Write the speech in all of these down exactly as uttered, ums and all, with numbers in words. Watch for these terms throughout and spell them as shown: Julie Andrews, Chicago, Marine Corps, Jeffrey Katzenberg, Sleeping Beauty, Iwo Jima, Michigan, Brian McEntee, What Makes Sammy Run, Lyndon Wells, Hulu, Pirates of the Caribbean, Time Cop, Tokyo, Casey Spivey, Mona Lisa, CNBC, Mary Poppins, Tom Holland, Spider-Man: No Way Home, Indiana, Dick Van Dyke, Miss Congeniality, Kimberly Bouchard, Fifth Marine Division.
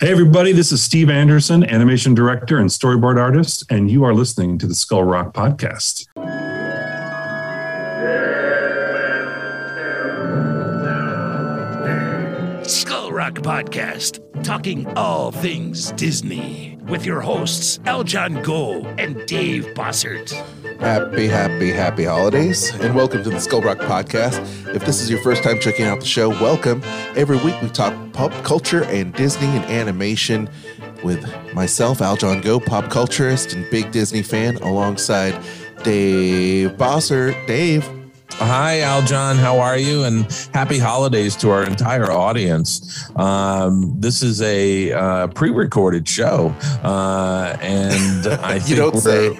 Hey, everybody, this is Steve Anderson, animation director and storyboard artist, and you are listening to the Skull Rock Podcast. Skull Rock Podcast, talking all things Disney, with your hosts, Al Jahn Goh and Dave Bossert. Happy, happy, happy holidays, and welcome to the Skull Rock Podcast. If this is your first time checking out the show, welcome. Every week we talk pop culture and Disney and animation with myself, Al Jahn Goh, pop culturist and big Disney fan, alongside Dave Bossert. Dave. Hi, Al Jahn. How are you? And happy holidays to our entire audience. Um, this is a uh, pre-recorded show, uh, and I you think don't say.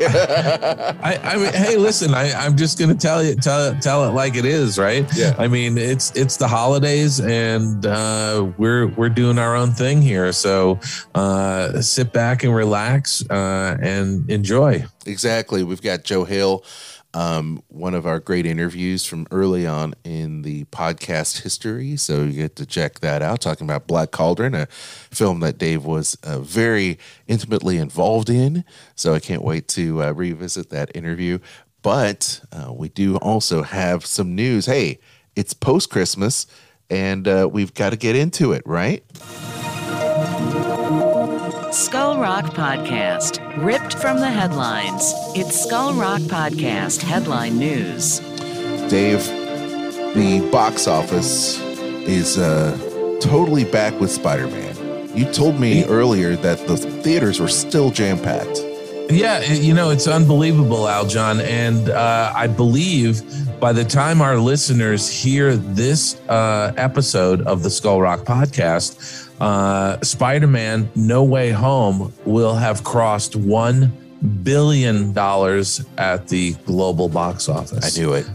I, I mean, hey, listen, I, I'm just going to tell you, tell, tell it like it is, right? Yeah. I mean, it's it's the holidays, and uh, we're we're doing our own thing here. So uh, sit back and relax uh, and enjoy. Exactly. We've got Joe Hale. Um, one of our great interviews from early on in the podcast history. So you get to check that out, talking about Black Cauldron, a film that Dave was uh, very intimately involved in. So I can't wait to uh, revisit that interview. But uh, we do also have some news. Hey, it's post-Christmas, and uh, we've got to get into it, right? Skull Rock Podcast, ripped from the headlines. It's Skull Rock Podcast headline news. Dave, the box office is uh, totally back with Spider-Man. You told me earlier that the theaters were still jam-packed. Yeah, you know, it's unbelievable, Al Jahn. And uh, I believe by the time our listeners hear this uh, episode of the Skull Rock Podcast, Uh, Spider-Man: No Way Home will have crossed one billion dollars at the global box office. I knew it.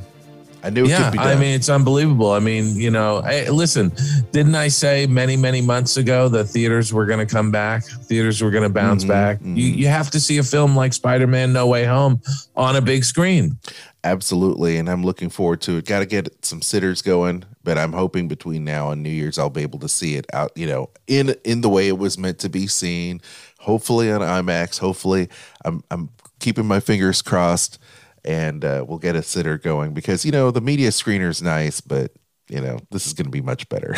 I knew it yeah, could be done. I mean, it's unbelievable. I mean, you know, hey, listen, didn't I say many, many months ago that theaters were going to come back? Theaters were going to bounce mm-hmm, back. Mm-hmm. You, you have to see a film like Spider-Man: No Way Home on a big screen. Absolutely, and I'm looking forward to it. Got to get some sitters going, but I'm hoping between now and New Year's I'll be able to see it out, you know, in in the way it was meant to be seen. Hopefully on IMAX. Hopefully, I'm I'm keeping my fingers crossed, and uh, we'll get a sitter going because you know the media screener's nice, but you know this is going to be much better.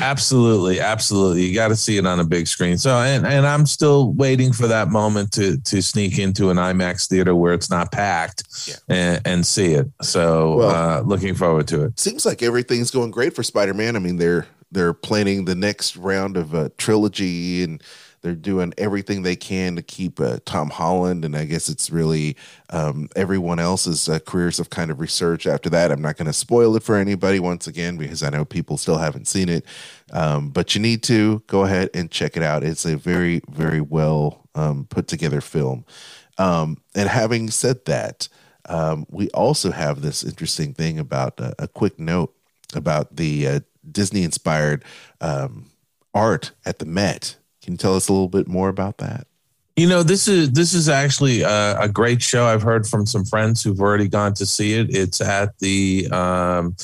absolutely, absolutely, you got to see it on a big screen. So, and and I'm still waiting for that moment to to sneak into an IMAX theater where it's not packed yeah. and, and see it. So, well, uh, looking forward to it. Seems like everything's going great for Spider-Man. I mean, they're they're planning the next round of a trilogy, and they're doing everything they can to keep uh, Tom Holland, and I guess it's really um, everyone else's uh, careers have kind of resurged after that. I'm not going to spoil it for anybody once again because I know people still haven't seen it, um, but you need to go ahead and check it out. It's a very, very well um, put together film. Um, and having said that, um, we also have this interesting thing about uh, a quick note about the uh, Disney-inspired um, art at the Met. Can you tell us a little bit more about that? You know, this is this is actually a, a great show. I've heard from some friends who've already gone to see it. It's at the um,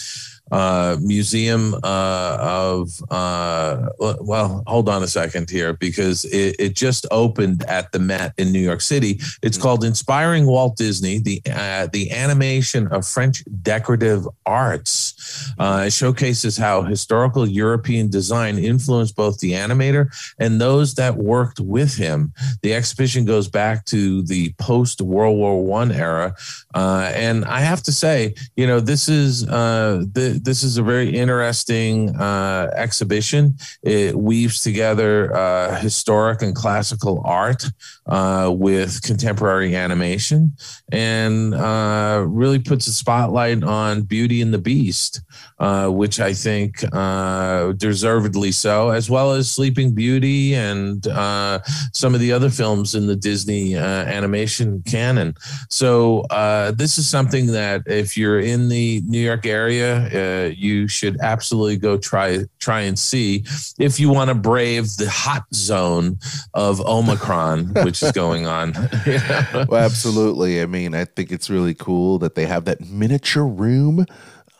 uh, Museum uh, of, uh, well, hold on a second here, because it, it just opened at the Met in New York City. It's mm-hmm. called Inspiring Walt Disney, the, uh, the Animation of French Decorative Arts. Uh, it showcases how historical European design influenced both the animator and those that worked with him. The exhibition goes back to the post-World War One era, uh, and I have to say, you know, this is uh, th- this is a very interesting uh, exhibition. It weaves together uh, historic and classical art uh, with contemporary animation, and uh, really puts a spotlight on Beauty and the Beast. Uh, which I think uh, deservedly so, as well as Sleeping Beauty and uh, some of the other films in the Disney uh, animation canon. So uh, this is something that if you're in the New York area, uh, you should absolutely go try try and see if you want to brave the hot zone of Omicron, which is going on. Yeah. Well, absolutely. I mean, I think it's really cool that they have that miniature room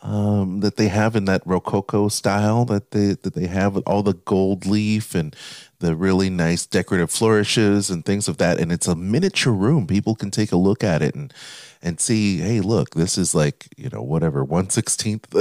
um, that they have in that Rococo style that they that they have with all the gold leaf and the really nice decorative flourishes and things of that. And it's a miniature room. People can take a look at it and and see, hey, look, this is like, you know, whatever, one sixteenth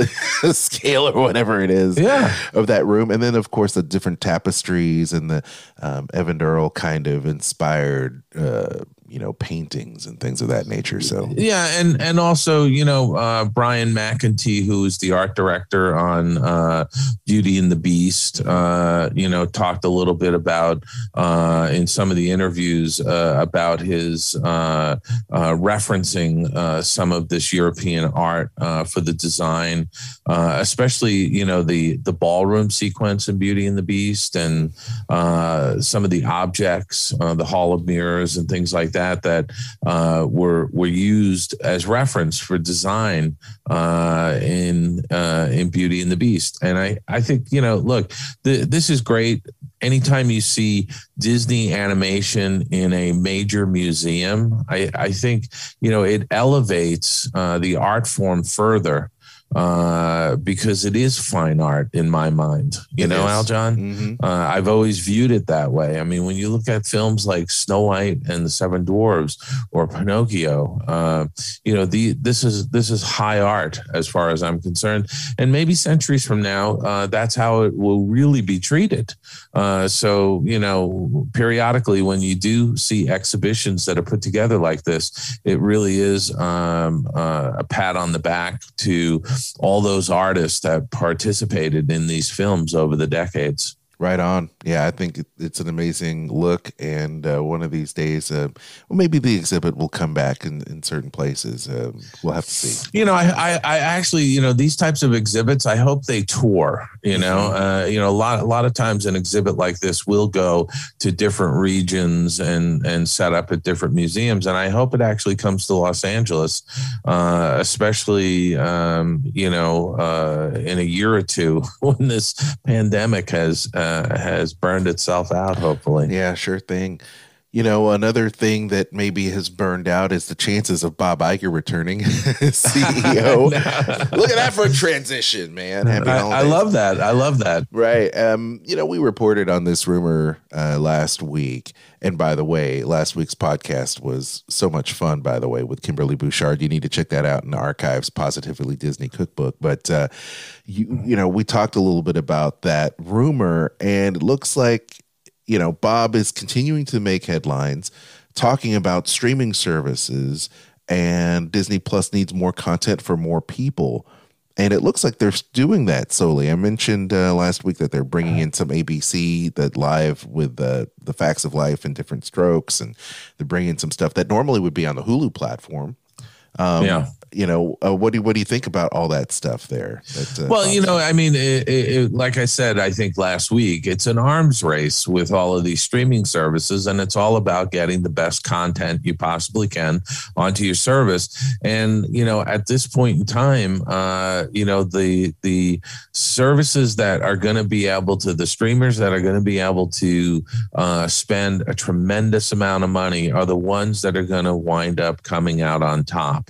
scale or whatever it is yeah. of that room. And then, of course, the different tapestries and the um, Evan Durrell kind of inspired, uh, you know, paintings and things of that nature. So, yeah. And, and also, you know, uh, Brian McEntee, who is the art director on uh, Beauty and the Beast, uh, you know, talked a little bit about uh, in some of the interviews uh, about his uh, uh, referencing Uh, some of this European art uh, for the design, uh, especially, you know, the the ballroom sequence in Beauty and the Beast and uh, some of the objects, uh, the Hall of Mirrors and things like that, that uh, were were used as reference for design uh, in uh, in Beauty and the Beast. And I, I think, you know, look, th- this is great. Anytime you see Disney animation in a major museum, I, I think, you know, it elevates uh, the art form further uh, because it is fine art in my mind. You it know, is. Al Jahn, mm-hmm. uh, I've always viewed it that way. I mean, when you look at films like Snow White and the Seven Dwarves or Pinocchio, uh, you know, the this is this is high art as far as I'm concerned. And maybe centuries from now, uh, that's how it will really be treated. Uh, so, you know, periodically when you do see exhibitions that are put together like this, it really is um, uh, a pat on the back to all those artists that participated in these films over the decades. Right on. Yeah, I think it's an amazing look. And uh, one of these days, uh, well, maybe the exhibit will come back in, in certain places. Um, we'll have to see. You know, I, I, I actually, you know, these types of exhibits, I hope they tour, you know, uh, you know, a lot, a lot of times an exhibit like this will go to different regions and, and set up at different museums. And I hope it actually comes to Los Angeles, uh, especially, um, you know, uh, in a year or two when this pandemic has, uh, Uh, has burned itself out, hopefully. Yeah, sure thing. You know, another thing that maybe has burned out is the chances of Bob Iger returning C E O. No. Look at that for a transition, man. Happy I, I love that. I love that. Right. Um, you know, we reported on this rumor uh, last week. And by the way, last week's podcast was so much fun, by the way, with Kimberly Bouchard. You need to check that out in the archives, Positively Disney Cookbook. But, uh, you, you know, we talked a little bit about that rumor, and it looks like, you know, Bob is continuing to make headlines talking about streaming services, and Disney Plus needs more content for more people. And it looks like they're doing that solely. I mentioned uh, last week that they're bringing in some A B C that live with uh, the facts of life and different strokes. And they're bringing in some stuff that normally would be on the Hulu platform. Um, yeah. You know, uh, what do what do you think about all that stuff there? That, uh, well, you know, I mean, it, it, like I said, I think last week, it's an arms race with all of these streaming services, and it's all about getting the best content you possibly can onto your service. And, you know, at this point in time, uh, you know, the the services that are going to be able to, the streamers that are going to be able to uh, spend a tremendous amount of money are the ones that are going to wind up coming out on top.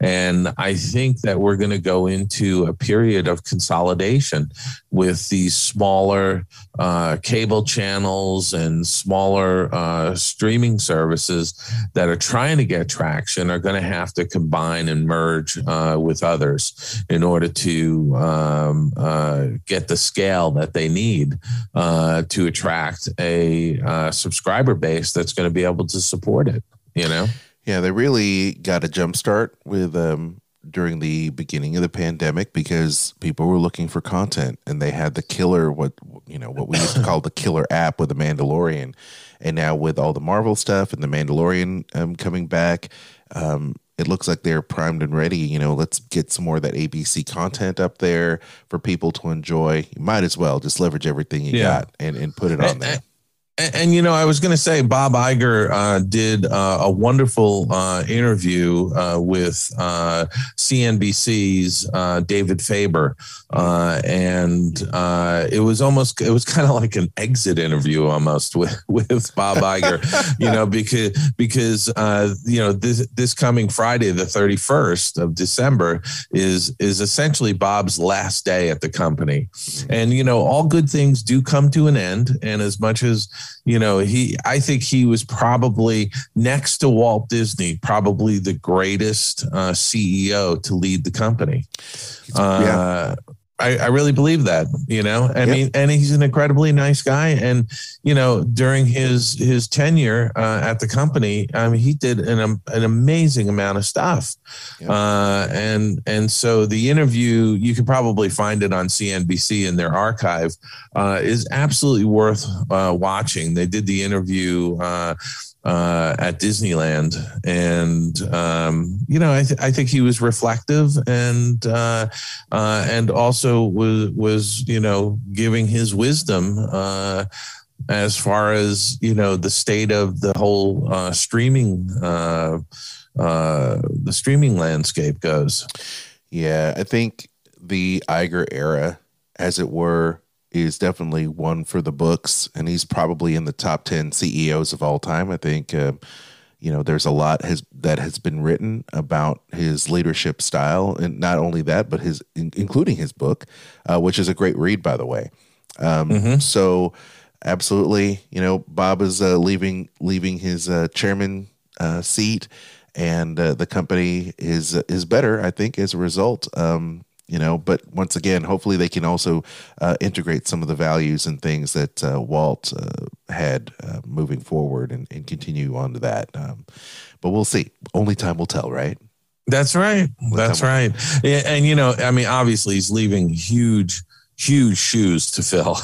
And I think that we're going to go into a period of consolidation with these smaller uh, cable channels and smaller uh, streaming services that are trying to get traction are going to have to combine and merge uh, with others in order to um, uh, get the scale that they need uh, to attract a uh, subscriber base that's going to be able to support it, you know? Yeah, they really got a jump start with um, during the beginning of the pandemic because people were looking for content, and they had the killer, what you know, what we used to call the killer app with the Mandalorian, and now with all the Marvel stuff and the Mandalorian um, coming back, um, it looks like they're primed and ready. You know, let's get some more of that A B C content up there for people to enjoy. You might as well just leverage everything you yeah. got and, and put it on there. And, and you know, I was going to say Bob Iger uh, did uh, a wonderful uh, interview uh, with uh, C N B C's uh, David Faber, uh, and uh, it was almost it was kind of like an exit interview almost with, with Bob Iger, you know, because because uh, you know this this coming Friday, the thirty-first of December, is is essentially Bob's last day at the company, and you know, all good things do come to an end, and as much as you know, he, I think he was probably next to Walt Disney, probably the greatest uh, C E O to lead the company. Uh, yeah. I, I really believe that, you know, I yep. mean, and he's an incredibly nice guy. And, you know, during his his tenure uh, at the company, I mean, he did an, um, an amazing amount of stuff. Yep. Uh, and and so the interview, you can probably find it on C N B C in their archive, uh, is absolutely worth uh, watching. They did the interview uh Uh, at Disneyland. And, um, you know, I, th- I think he was reflective and, uh, uh, and also was, was, you know, giving his wisdom, uh, as far as, you know, the state of the whole, uh, streaming, uh, uh, the streaming landscape goes. Yeah. I think the Iger era, as it were, is definitely one for the books, and he's probably in the top ten C E Os of all time. I think, uh, you know, there's a lot has, that has been written about his leadership style, and not only that, but his, in, including his book, uh, which is a great read, by the way. Um, mm-hmm. So absolutely, you know, Bob is uh, leaving, leaving his uh, chairman uh, seat, and uh, the company is, is better, I think, as a result. Um, You know, but once again, hopefully they can also uh, integrate some of the values and things that uh, Walt uh, had uh, moving forward, and, and continue on to that. Um, but we'll see. Only time will tell, right? That's right. Only That's right. Yeah, and, you know, I mean, obviously he's leaving huge huge shoes to fill.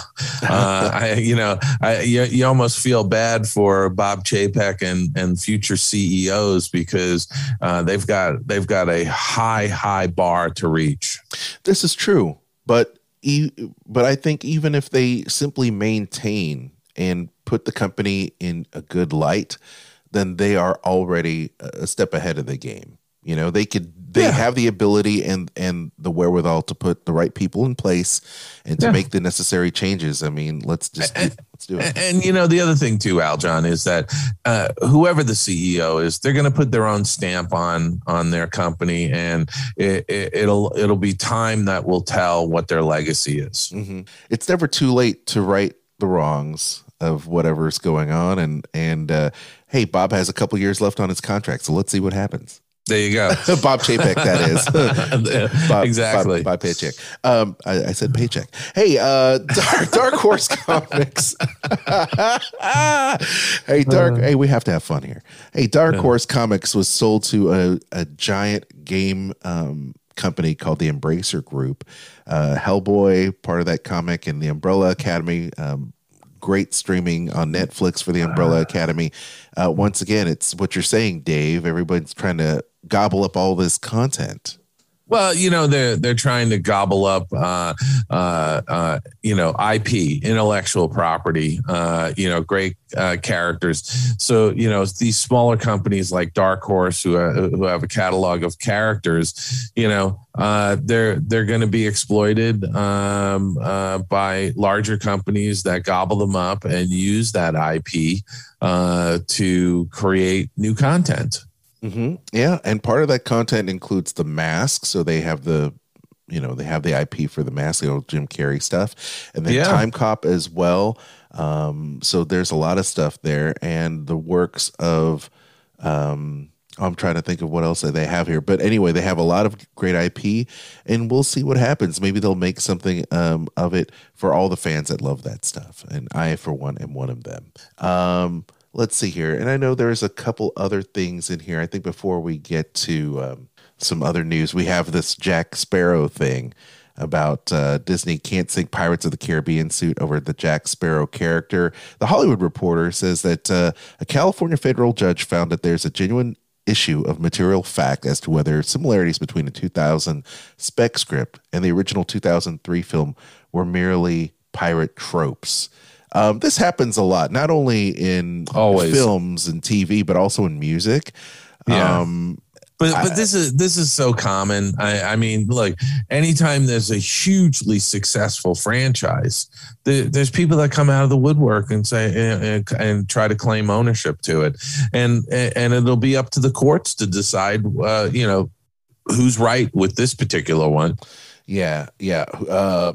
Uh, I, you know, I, you, you almost feel bad for Bob Chapek and, and future C E Os, because uh, they've got, they've got a high, high bar to reach. This is true. But, e- but I think even if they simply maintain and put the company in a good light, then they are already a step ahead of the game. You know, they could, they yeah. have the ability and, and the wherewithal to put the right people in place and to yeah. make the necessary changes. I mean, let's just do, let's do it. And, you know, the other thing too, Al Jahn, is that uh, whoever the C E O is, they're going to put their own stamp on, on their company, and it, it, it'll, it'll be time that will tell what their legacy is. Mm-hmm. It's never too late to right the wrongs of whatever's going on. And, and uh, hey, Bob has a couple years left on his contract, so let's see what happens. There you go. Bob Chapek, that is. Bob, exactly. Bob, Bob Paycheck. Um, I, I said paycheck. Hey, uh, Dark, Dark Horse Comics. hey, Dark. Uh, hey, we have to have fun here. Hey, Dark yeah. Horse Comics was sold to a, a giant game um, company called the Embracer Group. Uh, Hellboy, part of that comic, and the Umbrella Academy. Um, Great streaming on Netflix for the Umbrella Academy. Uh, once again, it's what you're saying, Dave. Everybody's trying to gobble up all this content. Well, you know, they're, they're trying to gobble up, uh, uh, uh, you know, I P, intellectual property, uh, you know, great uh, characters. So, you know, these smaller companies like Dark Horse, who, uh, who have a catalog of characters, you know, uh, they're they're going to be exploited um, uh, by larger companies that gobble them up and use that I P uh, to create new content. Mm-hmm. Yeah, and part of that content includes The Mask, so they have the, you know, they have the I P for The Mask, the old Jim Carrey stuff, and then yeah. Time Cop as well. Um, so there's a lot of stuff there, and the works of, um, I'm trying to think of what else they have here, but anyway, they have a lot of great I P, and we'll see what happens. Maybe they'll make something um, of it for all the fans that love that stuff, and I, for one, am one of them. Um, Let's see here. And I know there's a couple other things in here. I think before we get to um, some other news, we have this Jack Sparrow thing about uh, Disney can't sink Pirates of the Caribbean suit over the Jack Sparrow character. The Hollywood Reporter says that uh, a California federal judge found that there's a genuine issue of material fact as to whether similarities between the two thousand spec script and the original two thousand three film were merely pirate tropes. Um, this happens a lot, not only in Always. films and T V, but also in music. Yeah. Um, But but this is this is so common. I, I mean, look, anytime there's a hugely successful franchise, the, there's people that come out of the woodwork and say and, and try to claim ownership to it, and and it'll be up to the courts to decide, uh, you know, who's right with this particular one. Yeah, yeah. Uh,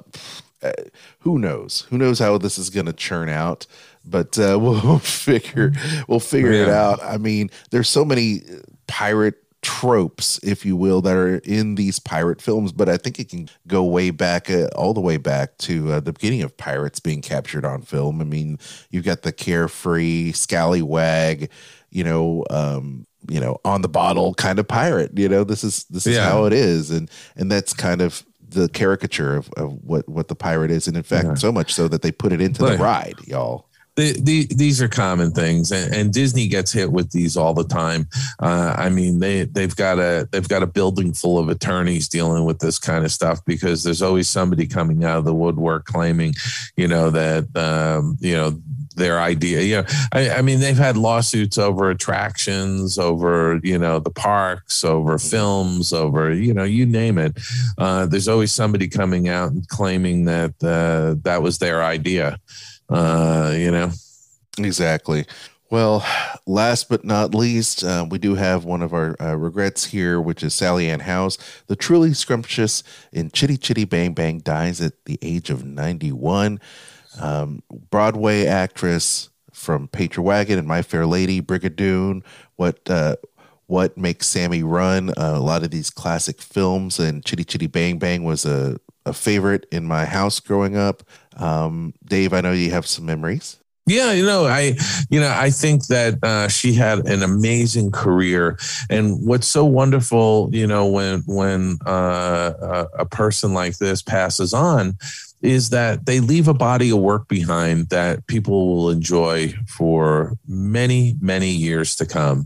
who knows? Who knows how this is going to churn out? But uh, we'll figure we'll figure yeah. it out. I mean, there's so many pirate tropes, if you will, that are in these pirate films, but I think it can go way back, uh, all the way back to uh, the beginning of pirates being captured on film. I mean, you've got the carefree scallywag, you know, um, you know, on the bottle kind of pirate. You know, this is this is yeah. how it is, and and that's kind of the caricature of, of what what the pirate is, and in fact, yeah. so much so that they put it into but, the ride, y'all. The, the, these are common things, and, and Disney gets hit with these all the time. Uh, I mean, they they've got a they've got a building full of attorneys dealing with this kind of stuff, because there's always somebody coming out of the woodwork claiming, you know, that um, you know, their idea. You know, I, I mean, they've had lawsuits over attractions, over, you know, the parks, over films, over, you know, you name it. Uh, there's always somebody coming out and claiming that uh, that was their idea. Uh, you know, exactly. Well, last but not least, uh, we do have one of our uh, regrets here, which is Sally Ann Howes, the truly scrumptious in Chitty Chitty Bang Bang, dies at the age of ninety-one. Um, Broadway actress from Patriot Wagon and My Fair Lady, Brigadoon, What uh, What Makes Sammy Run, uh, a lot of these classic films, and Chitty Chitty Bang Bang was a a favorite in my house growing up. Um, Dave, I know you have some memories. Yeah, you know, I, you know, I think that uh, she had an amazing career, and what's so wonderful, you know, when when uh, a person like this passes on, is that they leave a body of work behind that people will enjoy for many, many years to come.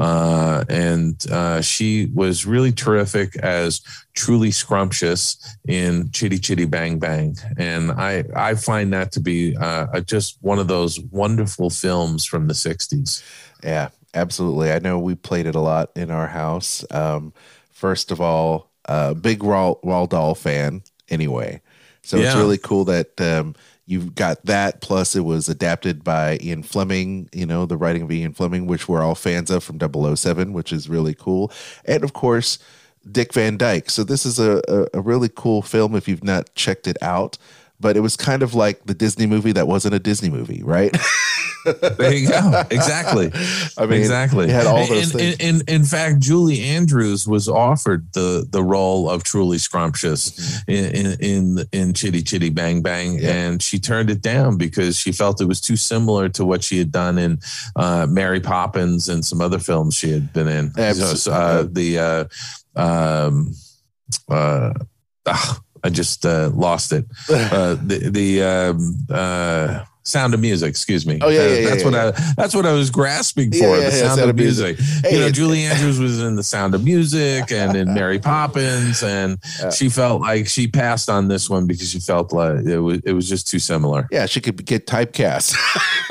Uh, and uh, she was really terrific as truly scrumptious in Chitty Chitty Bang Bang. And I, I find that to be uh, just one of those wonderful films from the sixties. Yeah, absolutely. I know we played it a lot in our house. Um, first of all, uh, big Roald Dahl fan anyway. So yeah. It's really cool that um, you've got that. Plus, it was adapted by Ian Fleming, you know, the writing of Ian Fleming, which we're all fans of from double oh seven, which is really cool. And, of course, Dick Van Dyke. So this is a, a, a really cool film if you've not checked it out. But it was kind of like the Disney movie that wasn't a Disney movie, right? There you go. Exactly. I mean, exactly. It had all those in, things. In, in, in fact, Julie Andrews was offered the the role of truly scrumptious in in, in, in Chitty Chitty Bang Bang, yeah. and she turned it down because she felt it was too similar to what she had done in uh, Mary Poppins and some other films she had been in. Absolutely. So, uh, the uh, um, uh, ah, I just uh, lost it. Uh, the the um, uh, Sound of Music, excuse me. Oh yeah, yeah, uh, that's yeah, what yeah. I that's what I was grasping for. Yeah, yeah, the Sound, yeah, sound of Music. music. Hey, you know, Julie Andrews was in The Sound of Music and in Mary Poppins, and yeah. she felt like she passed on this one because she felt like it was it was just too similar. Yeah, she could get typecast.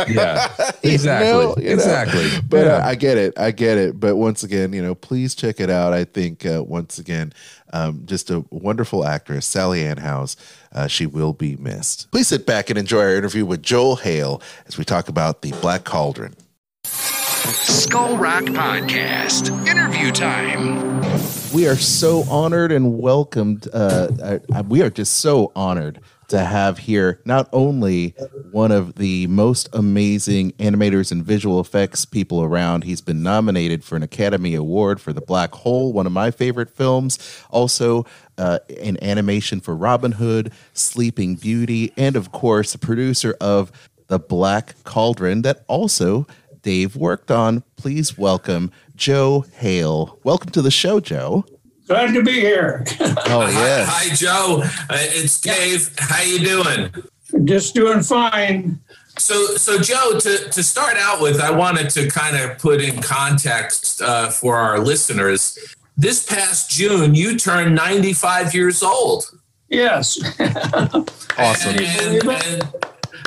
yeah, exactly, you know, you exactly. Know. But yeah. uh, I get it, I get it. But once again, you know, please check it out. I think uh, once again. Um, just a wonderful actress, Sally Ann Howes. Uh, she will be missed. Please sit back and enjoy our interview with Joe Hale as we talk about The Black Cauldron. Skull Rock Podcast, interview time. We are so honored and welcomed. Uh, I, I, we are just so honored to have here not only one of the most amazing animators and visual effects people around. He's been nominated for an Academy Award for The Black Hole, one of my favorite films. Also, uh, an animation for Robin Hood, Sleeping Beauty, and of course, the producer of The Black Cauldron that also Dave worked on. Please welcome Joe Hale. Welcome to the show, Joe. Glad to be here. Oh yeah. Hi, hi Joe. Uh, it's Dave. How you doing? Just doing fine. So, so Joe, to, to start out with, I wanted to kind of put in context uh, for our listeners. This past June, you turned ninety-five years old. Yes. Awesome. And, and, and,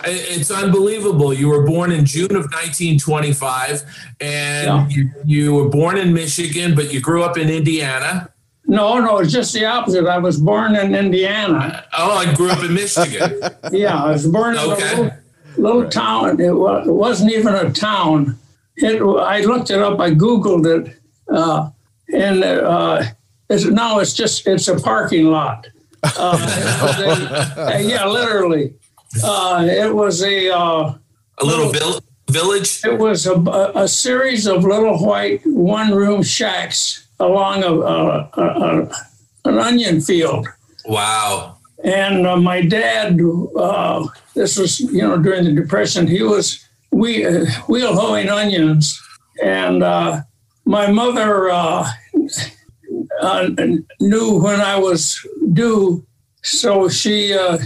it's unbelievable. You were born in June of nineteen twenty-five, and yeah. you, you were born in Michigan, but you grew up in Indiana. No, no, it's just the opposite. I was born in Indiana. Oh, I grew up in Michigan. Yeah, I was born in okay. a little, little right. town. It, was, it wasn't even a town. It, I looked it up. I Googled it, uh, and uh, it's, now it's just it's a parking lot. Uh, no. they, yeah, literally. Uh, it was a uh, a little vil- village. It was a, a series of little white one-room shacks along a, a, a, an onion field. Wow! And uh, my dad, uh, this was you know during the Depression, he was we uh, wheel hoeing onions, and uh, my mother uh, uh, knew when I was due, so she. Uh,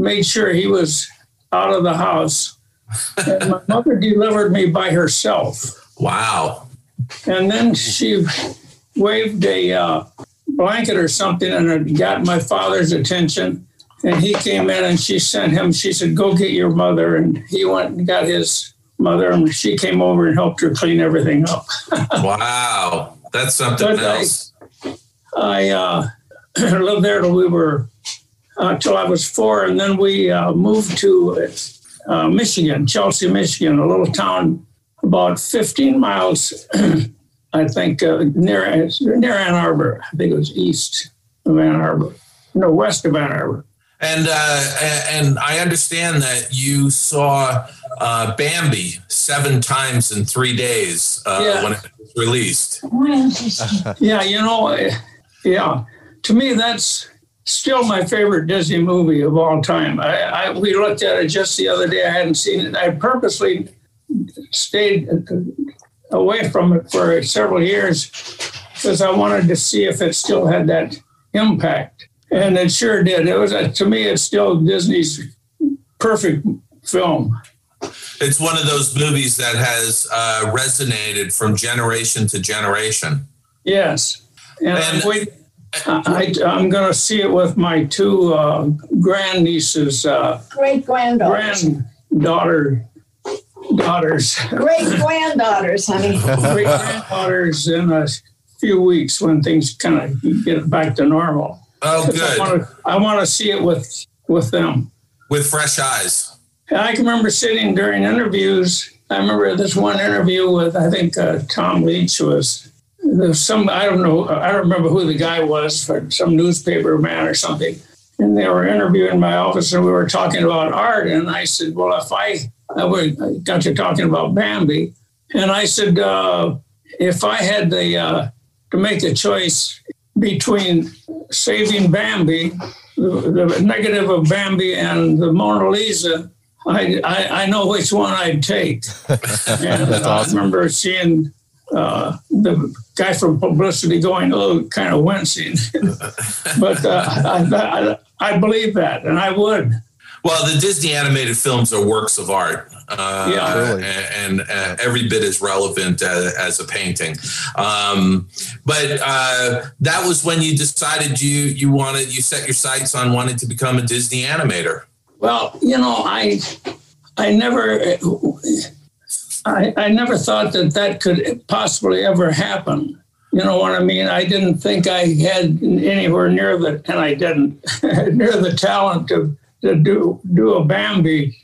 made sure he was out of the house. And my mother delivered me by herself. Wow. And then she waved a uh, blanket or something, and it got my father's attention. And he came in, and she sent him, she said, go get your mother. And he went and got his mother, and she came over and helped her clean everything up. Wow. That's something but else. I, I uh, lived there till we were until uh, I was four, and then we uh, moved to uh, Michigan, Chelsea, Michigan, a little town about fifteen miles, I think, uh, near near Ann Arbor. I think it was east of Ann Arbor, no, west of Ann Arbor. And uh, and I understand that you saw uh, Bambi seven times in three days uh, yeah. when it was released. yeah, you know, yeah. To me, that's still my favorite Disney movie of all time. I, I we looked at it just the other day. I hadn't seen it. I purposely stayed away from it for several years because I wanted to see if it still had that impact, and it sure did. It was a, to me, it's still Disney's perfect film. It's one of those movies that has uh, resonated from generation to generation. Yes, and, and I'm waiting. I, I'm going to see it with my two uh, grandnieces. Uh, Great granddaughters. Granddaughter, daughters. Great granddaughters, honey. Great granddaughters in a few weeks when things kind of get back to normal. Oh, good. I want to see it with with them. With fresh eyes. And I can remember sitting during interviews. I remember this one interview with, I think, uh, Tom Leach was. There's some, I don't know, I don't remember who the guy was, but some newspaper man or something. And they were interviewing my office, and we were talking about art. And I said, well, if I, I, would, I got you talking about Bambi. And I said, uh, if I had the, uh, to make a choice between saving Bambi, the, the negative of Bambi and the Mona Lisa, I, I, I know which one I'd take. And That's awesome. I remember seeing... Uh, the guy from publicity going, oh, kind of wincing. But uh, I, I, I believe that, and I would. Well, the Disney animated films are works of art. Uh, yeah, really. And, and uh, every bit as relevant as, as a painting. Um, but uh, that was when you decided you, you wanted, you set your sights on wanting to become a Disney animator. Well, you know, I, I never... I, I never thought that that could possibly ever happen. You know what I mean? I didn't think I had anywhere near the, and I didn't, near the talent to, to do do a Bambi.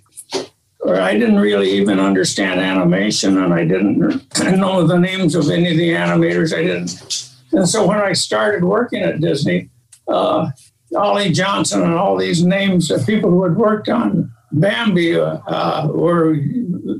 Or I didn't really even understand animation, and I didn't I know the names of any of the animators. I didn't. And so when I started working at Disney, uh, Ollie Johnson and all these names of people who had worked on Bambi uh, were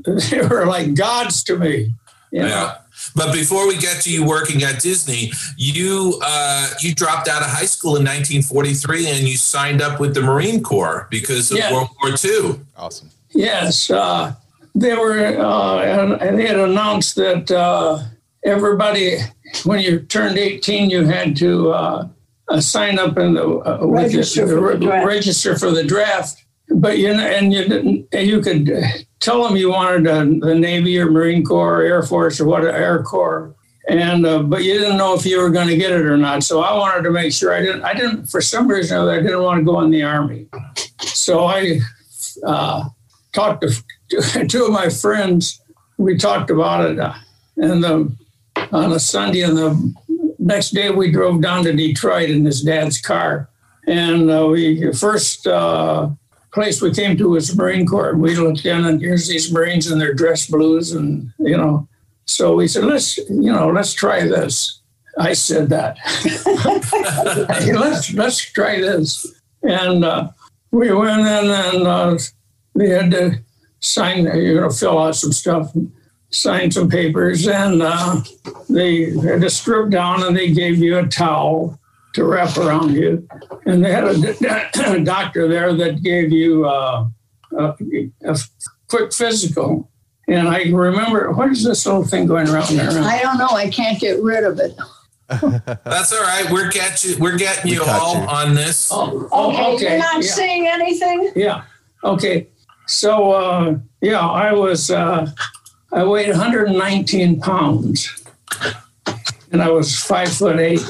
they were like gods to me. You know? Yeah. But before we get to you working at Disney, you uh, you dropped out of high school in nineteen forty-three, and you signed up with the Marine Corps because of yeah. World War Two. Awesome. Yes, uh, they were, uh, and they had announced that uh, everybody, when you turned eighteen, you had to uh, sign up and uh, register, uh, register for the draft. But you know, and you didn't, and you could tell them you wanted a, the Navy or Marine Corps or Air Force or what Air Corps, and uh, but you didn't know if you were going to get it or not. So I wanted to make sure I didn't. I didn't for some reason or other, I didn't want to go in the Army. So I uh, talked to two of my friends. We talked about it, and the, on a Sunday, and the next day we drove down to Detroit in his dad's car. And uh, we the first uh, place we came to was Marine Corps. And we looked in, and here's these Marines in their dress blues, and you know. So we said, let's you know, let's try this. I said that. Hey, let's let's try this. And uh, we went in, and uh, they had to sign, you know, fill out some stuff, sign some papers, and uh, they had to strip down, and they gave you a towel to wrap around you. And they had a, a doctor there that gave you uh, a, a quick physical. And I remember, what is this little thing going around there? I don't know. I can't get rid of it. That's all right. We're catching, we're getting we you all you. on this. Oh, oh, okay. okay. You're not yeah. seeing anything? Yeah. Okay. So, uh, yeah, I was, uh, I weighed one hundred nineteen pounds, and I was five foot eight.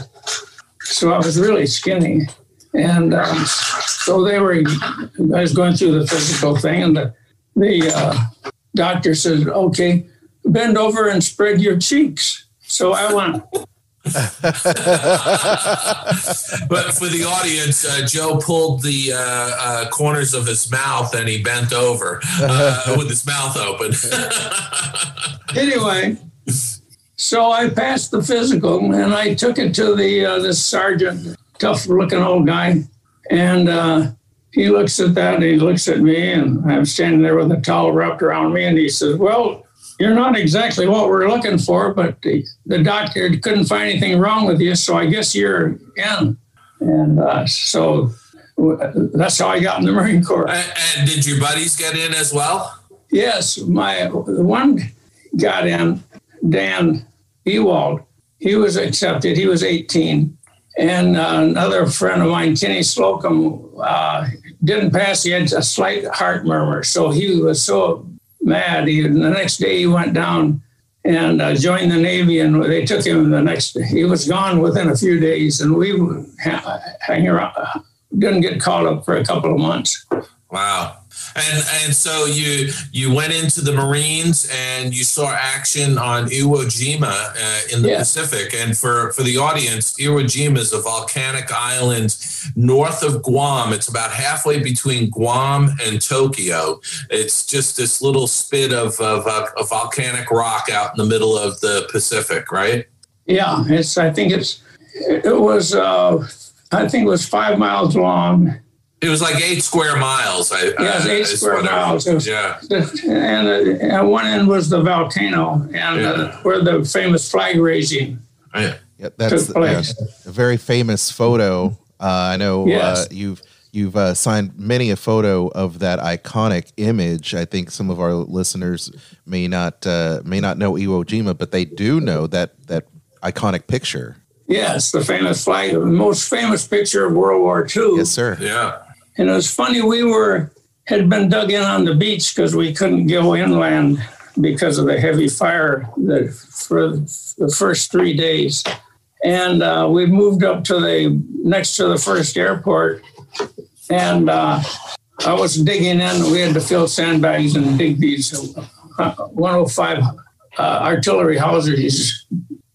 So I was really skinny. And um, so they were, I was going through the physical thing, and the, the uh, doctor said, okay, bend over and spread your cheeks. So I went. But for the audience, uh, Joe pulled the uh, uh, corners of his mouth, and he bent over uh, with his mouth open. Anyway, so I passed the physical, and I took it to the uh, this sergeant, tough-looking old guy, and uh, he looks at that, and he looks at me, and I'm standing there with a towel wrapped around me, and he says, well, you're not exactly what we're looking for, but the, the doctor couldn't find anything wrong with you, so I guess you're in. And uh, so w- that's how I got in the Marine Corps. And, and did your buddies get in as well? Yes. My one got in, Dan Ewald. He was accepted. He was eighteen. And uh, another friend of mine, Kenny Slocum, uh, didn't pass. He had a slight heart murmur, so he was so mad. He, the next day he went down and uh, joined the Navy, and they took him the next day. He was gone within a few days, and we ha- hang around, didn't get called up for a couple of months. Wow. And and so you you went into the Marines, and you saw action on Iwo Jima uh, in the yeah. Pacific. And for, for the audience, Iwo Jima is a volcanic island north of Guam. It's about halfway between Guam and Tokyo. It's just this little spit of, of, of volcanic rock out in the middle of the Pacific, right? Yeah, it's. I think it's. It was. Uh, I think it was five miles long. It was like eight square miles. I, yeah, I, eight I square miles. Was, yeah. And uh, at one end was the volcano, and yeah. uh, where the famous flag raising yeah. Yeah, that's, took place. Yeah, a very famous photo. Uh, I know yes. uh, you've you've uh, signed many a photo of that iconic image. I think some of our listeners may not uh, may not know Iwo Jima, but they do know that that iconic picture. Yes, the famous flag, the most famous picture of World War Two. Yes, sir. Yeah. And it was funny, we were had been dug in on the beach because we couldn't go inland because of the heavy fire that, for the first three days. And uh, we moved up to the next to the first airport, and uh, I was digging in. We had to fill sandbags and dig these one oh five uh, artillery howitzers, these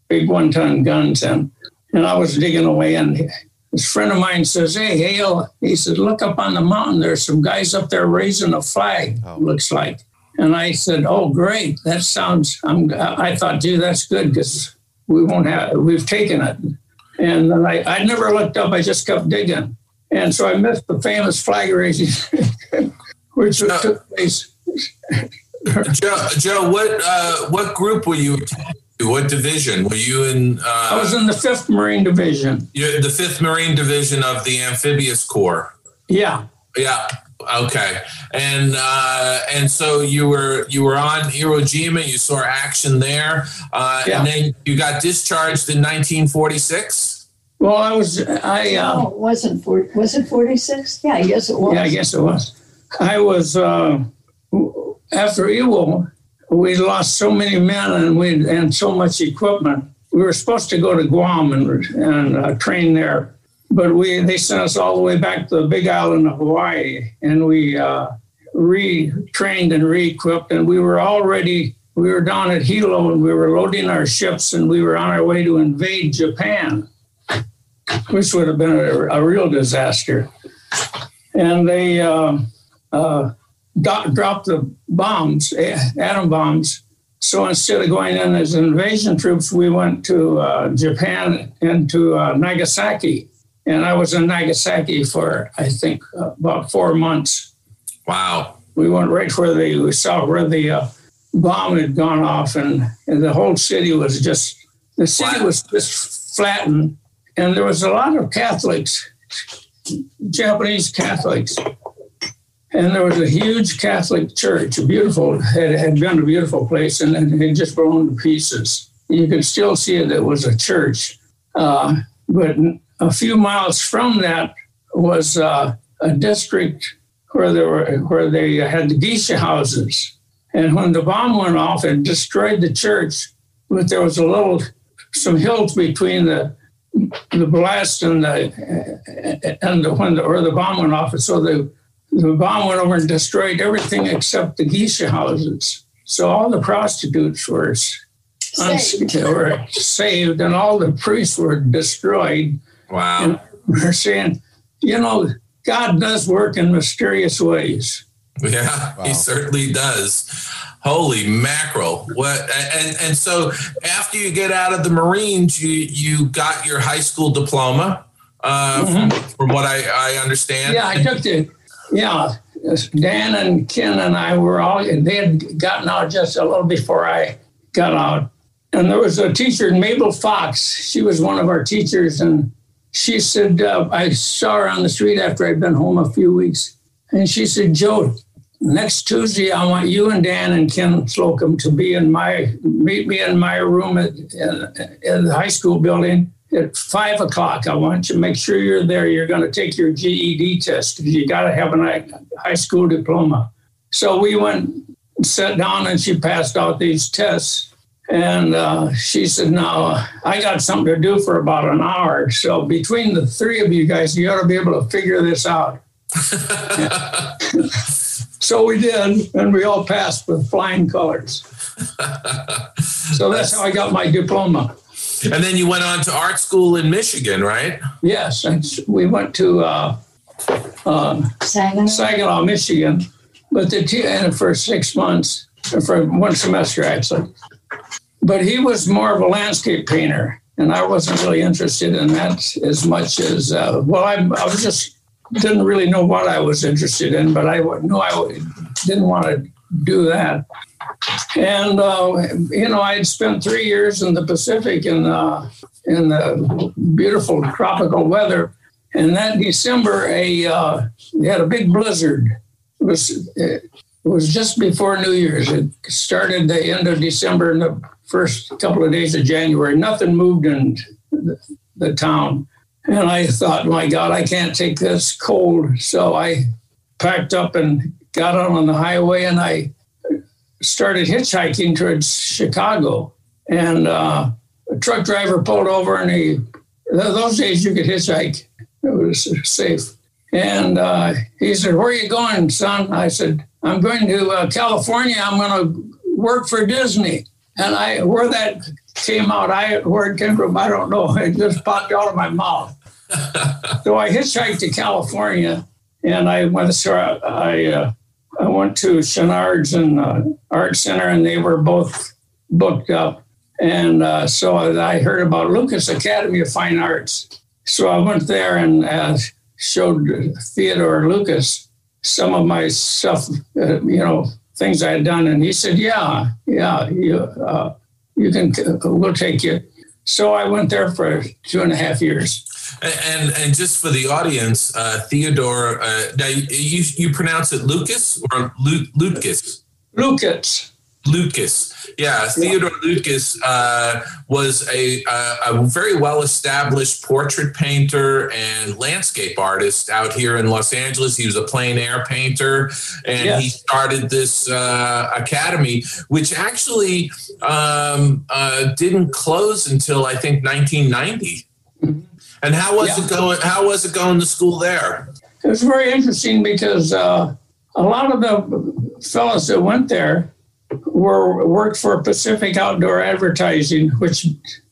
big one-ton guns, and and I was digging away, and this friend of mine says, hey, Hale, he said, look up on the mountain. There's some guys up there raising a flag, oh. looks like. And I said, oh, great. That sounds, I'm, I thought, gee, that's good because we won't have, we've taken it. And then I, I never looked up. I just kept digging. And so I missed the famous flag raising, which uh, took place. Joe, Joe, what uh, what group were you attending? What division were you in? Uh, I was in the fifth Marine Division. You're the fifth Marine Division of the Amphibious Corps. Yeah. Yeah. Okay. And uh, and so you were you were on Iwo Jima. You saw action there, uh, yeah. and then you got discharged in nineteen forty-six. Well, I was I. Uh, oh, it wasn't for, was it forty-six? Yeah, I guess it was. Yeah, I guess it was. I was uh, after Iwo. We lost so many men and we and so much equipment. We were supposed to go to Guam and and uh, train there, but we they sent us all the way back to the Big Island of Hawaii, and we uh, retrained and re-equipped, and we were already, we were down at Hilo, and we were loading our ships, and we were on our way to invade Japan, which would have been a, a real disaster. And they uh, uh, do- dropped the bombs, atom bombs. So instead of going in as invasion troops, we went to uh, Japan and to uh, Nagasaki. And I was in Nagasaki for, I think, uh, about four months. Wow. We went right where they, we saw where the uh, bomb had gone off, and, and the whole city was just, the city wow. was just flattened. And there was a lot of Catholics, Japanese Catholics. And there was a huge Catholic church, a beautiful, it had been a beautiful place, and it had just blown to pieces. You could still see it, it was a church. Uh, but a few miles from that was uh, a district where there were, where they had the geisha houses. And when the bomb went off, it destroyed the church, but there was a little, some hills between the the blast and the, and the, when the, or the bomb went off, and so the, the bomb went over and destroyed everything except the geisha houses. So all the prostitutes were saved, uns- were saved, and all the priests were destroyed. Wow. And we're saying, you know, God does work in mysterious ways. Yeah, wow. He certainly does. Holy mackerel. What? And and so after you get out of the Marines, you, you got your high school diploma, uh, mm-hmm. from, from what I, I understand. Yeah, I took the... Yeah, Dan and Ken and I were all, they had gotten out just a little before I got out. And there was a teacher, Mabel Fox. She was one of our teachers. And she said, uh, I saw her on the street after I'd been home a few weeks. And she said, Joe, next Tuesday, I want you and Dan and Ken Slocum to be in my, meet me in my room at, at, at the high school building. At five o'clock, I want you to make sure you're there. You're going to take your G E D test. You got to have a high school diploma. So we went and sat down, and she passed out these tests. And uh, she said, now, I got something to do for about an hour. So between the three of you guys, you ought to be able to figure this out. So we did, and we all passed with flying colors. So that's how I got my diploma. And then you went on to art school in Michigan, right? Yes. We went to uh, uh, Saginaw. Saginaw, Michigan, but the t- and for six months, for one semester, actually. But he was more of a landscape painter, and I wasn't really interested in that as much as, uh, well, I, I was just didn't really know what I was interested in, but I knew I didn't want to do that. And, uh, you know, I'd spent three years in the Pacific in, uh, in the beautiful tropical weather. And that December, a uh, we had a big blizzard. It was, it was just before New Year's. It started the end of December and the first couple of days of January. Nothing moved in the, the town. And I thought, my God, I can't take this cold. So I packed up and got out on the highway, and I started hitchhiking towards Chicago. And uh, a truck driver pulled over, and he, those days you could hitchhike. It was safe. And uh, he said, where are you going, son? I said, I'm going to uh, California. I'm going to work for Disney. And I, where that came out, I, where it came from, I don't know. It just popped out of my mouth. So I hitchhiked to California, and I went, so I, I uh, I went to Chouinard's and uh, Art Center, and they were both booked up. And uh, so I heard about Lucas Academy of Fine Arts. So I went there and uh, showed Theodore Lucas some of my stuff, uh, you know, things I had done. And he said, yeah, yeah, you, uh, you can, we'll take you. So I went there for two and a half years. And and just for the audience, uh, Theodore, uh, now you you pronounce it Lucas or Lu- Lucas? Lucas. Lucas. Yeah, Theodore Lucas uh, was a, a a very well-established portrait painter and landscape artist out here in Los Angeles. He was a plein air painter, and yes. He started this uh, academy, which actually um, uh, didn't close until I think nineteen ninety. And how was yeah. it going? How was it going to school there? It was very interesting because uh, a lot of the fellows that went there were worked for Pacific Outdoor Advertising, which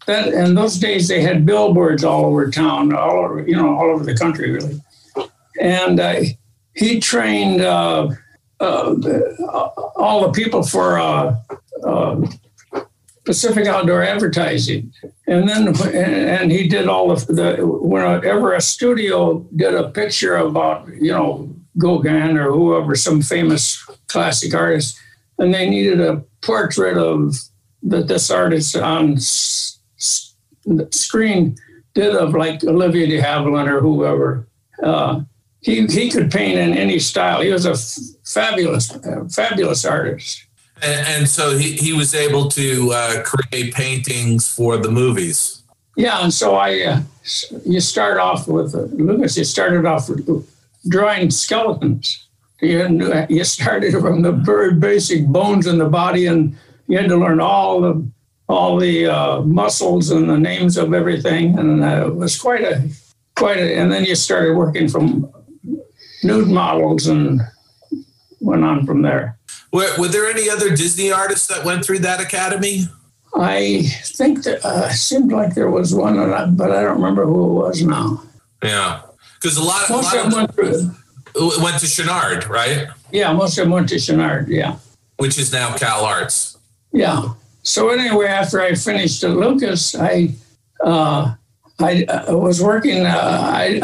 that in those days they had billboards all over town, all over, you know, all over the country really. And uh, he trained uh, uh, all the people for uh, uh, Pacific Outdoor Advertising. And then and he did all of the, whenever a studio did a picture about, you know, Gauguin or whoever, some famous classic artist, and they needed a portrait of the, this artist on s- s- screen, did of like Olivia de Havilland or whoever. Uh, he he could paint in any style. He was a f- fabulous, uh, fabulous artist. And, and so he, he was able to uh, create paintings for the movies. Yeah, and so I uh, you start off with uh, Lucas. You started off with drawing skeletons. You, you started from the very basic bones in the body, and you had to learn all the all the uh, muscles and the names of everything. And uh, it was quite a quite a. And then you started working from nude models and went on from there. Were, were there any other Disney artists that went through that academy? I think that uh, it seemed like there was one, but I don't remember who it was now. Yeah, because a lot, most a lot of them went through. Went to Chouinard, right? Yeah, most of them went to Chouinard, yeah. Which is now Cal Arts. Yeah. So anyway, after I finished at Lucas, I uh, I uh, was working, uh, I,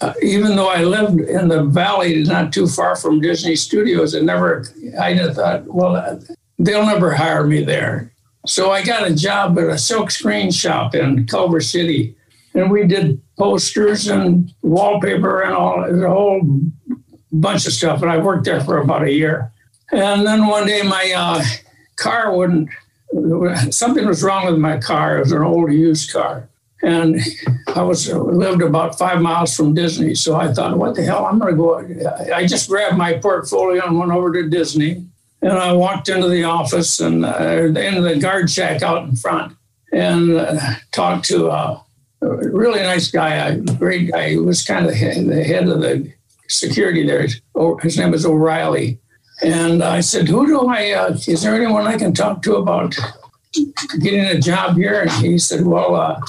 I uh, even though I lived in the valley not too far from Disney Studios, it never, I thought, well, uh, they'll never hire me there. So I got a job at a silk screen shop in Culver City, and we did posters and wallpaper and all, a whole bunch of stuff. And I worked there for about a year. And then one day my uh, car wouldn't, something was wrong with my car. It was an old used car. And I was lived about five miles from Disney. So I thought, what the hell, I'm going to go. I just grabbed my portfolio and went over to Disney. And I walked into the office and uh, into the guard shack out in front and uh, talked to uh a really nice guy, a great guy. He was kind of the head of the security there. His name was O'Reilly. And I said, who do I, uh, is there anyone I can talk to about getting a job here? And he said, well, uh,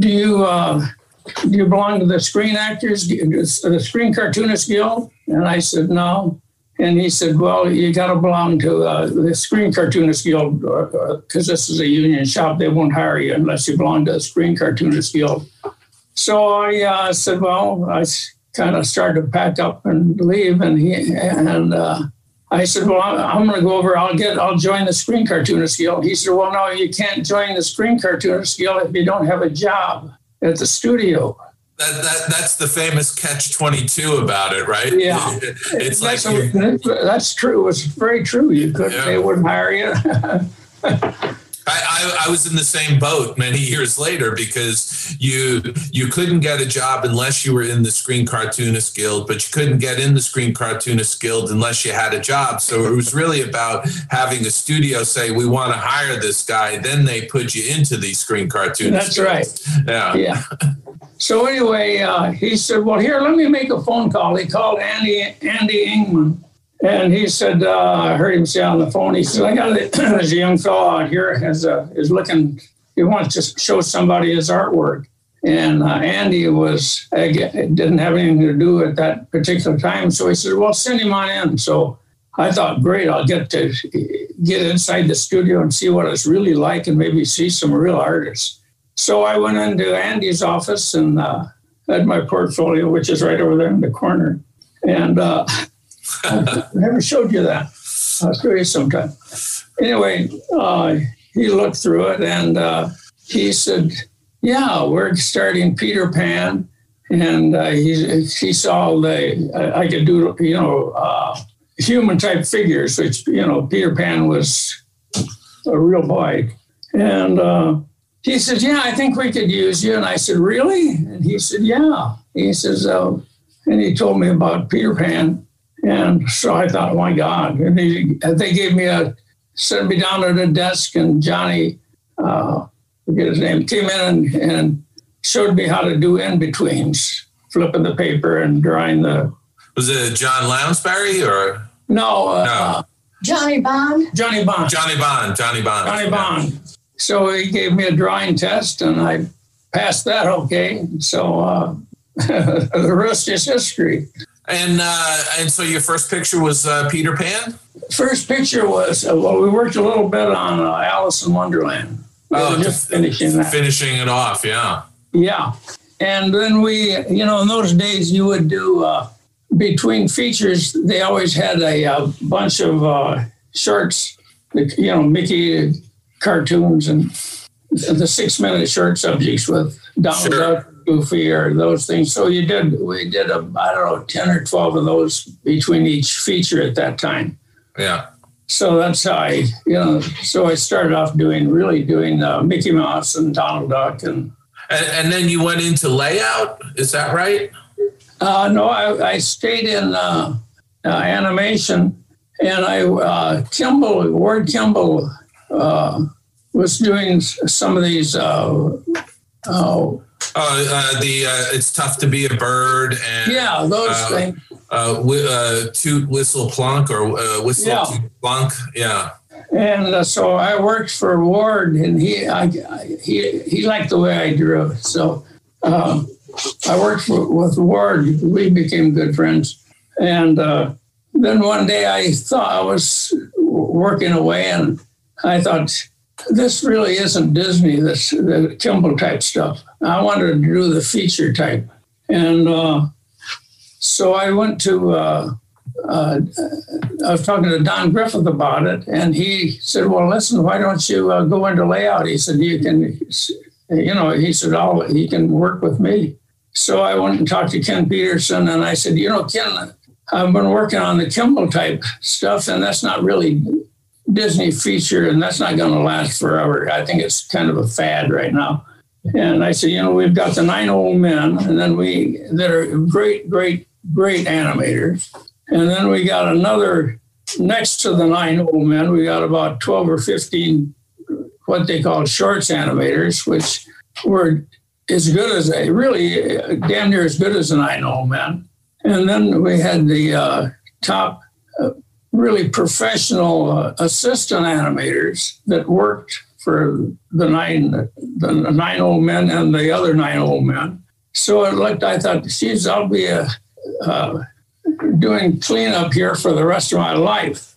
do you uh, do you belong to the Screen Actors, the Screen Cartoonists Guild? And I said, no. And he said, well, you got to belong to uh, the Screen Cartoonists Guild because this is a union shop. They won't hire you unless you belong to the Screen Cartoonists Guild. So I uh, said, well, I kind of started to pack up and leave. And he and uh, I said, well, I'm going to go over. I'll get I'll join the Screen Cartoonists Guild. He said, well, no, you can't join the Screen Cartoonists Guild if you don't have a job at the studio. That, that that's the famous catch twenty-two about it, right? Yeah, it's that's, like a, that's true. It's very true. You couldn't, yeah. They wouldn't hire you. I, I I was in the same boat many years later because you you couldn't get a job unless you were in the Screen Cartoonist Guild, but you couldn't get in the Screen Cartoonist Guild unless you had a job. So it was really about having a studio say, we want to hire this guy. Then they put you into the Screen Cartoonist Guild. That's right. Yeah. Yeah. So anyway, uh, he said, well, here, let me make a phone call. He called Andy Andy Ingman, and he said, uh, I heard him say on the phone, he said, I got a, there's a young fellow out here has a, is looking, he wants to show somebody his artwork. And uh, Andy was, again, didn't have anything to do at that particular time. So he said, well, send him on in. So I thought, great, I'll get to get inside the studio and see what it's really like and maybe see some real artists. So I went into Andy's office and uh, had my portfolio, which is right over there in the corner. And uh, I never showed you that. I'll show you sometime. Anyway, uh, he looked through it and uh, he said, yeah, we're starting Peter Pan. And uh, he, he saw the, I, I could do, you know, uh, human type figures, which, you know, Peter Pan was a real boy. And, uh, he said, yeah, I think we could use you. And I said, really? And he said, yeah. He says, oh, and he told me about Peter Pan. And so I thought, oh, my God. And he, they gave me a, sent me down at a desk, and Johnny, uh, forget his name, came in and, and showed me how to do in-betweens, flipping the paper and drawing the. Was it John Lounsbury or? No. Uh, no. Johnny Bond? Johnny Bond. Johnny Bond. Johnny Bond. Johnny Bond. So he gave me a drawing test, and I passed that okay. So uh, the rest is history. And uh, and so your first picture was uh, Peter Pan? First picture was, uh, well, we worked a little bit on uh, Alice in Wonderland. We oh, just finishing that. Finishing it off, yeah. Yeah. And then we, you know, in those days you would do, uh, between features, they always had a, a bunch of uh, shorts, you know, Mickey cartoons and the six-minute short subjects with Donald Duck, sure. Goofy, or those things. So you did, we did, a, I don't know, ten or twelve of those between each feature at that time. Yeah. So that's how I, you know, so I started off doing, really doing uh, Mickey Mouse and Donald Duck. And, and and then you went into layout, is that right? Uh, no, I, I stayed in uh, uh, animation, and I uh, Kimball, Ward Kimball uh, was doing some of these. Uh, uh, uh, uh, the uh, It's Tough to Be a Bird and yeah, those uh, things. Uh, w- uh, toot, whistle, plunk, or uh, whistle, yeah. toot, plunk, yeah. And uh, so I worked for Ward, and he, I, I, he, he liked the way I drew. So. Uh, I worked with Ward. We became good friends. And uh, then one day I thought I was working away, and I thought, this really isn't Disney, this the Kimball type stuff. I wanted to do the feature type. And uh, so I went to, uh, uh, I was talking to Don Griffith about it, and he said, well, listen, why don't you uh, go into layout? He said, you can, you know, he said, oh, he can work with me. So I went and talked to Ken Peterson, and I said, you know, Ken, I've been working on the Kimball type stuff, and that's not really Disney feature, and that's not going to last forever. I think it's kind of a fad right now. And I said, you know, we've got the nine old men, and then we that are great, great, great animators. And then we got another, next to the nine old men, we got about twelve or fifteen, what they call shorts animators, which were as good as a really uh, damn near as good as an I know man. And then we had the uh, top uh, really professional uh, assistant animators that worked for the nine the nine old men and the other nine old men. So it looked, I thought, geez, I'll be a, uh, doing cleanup here for the rest of my life.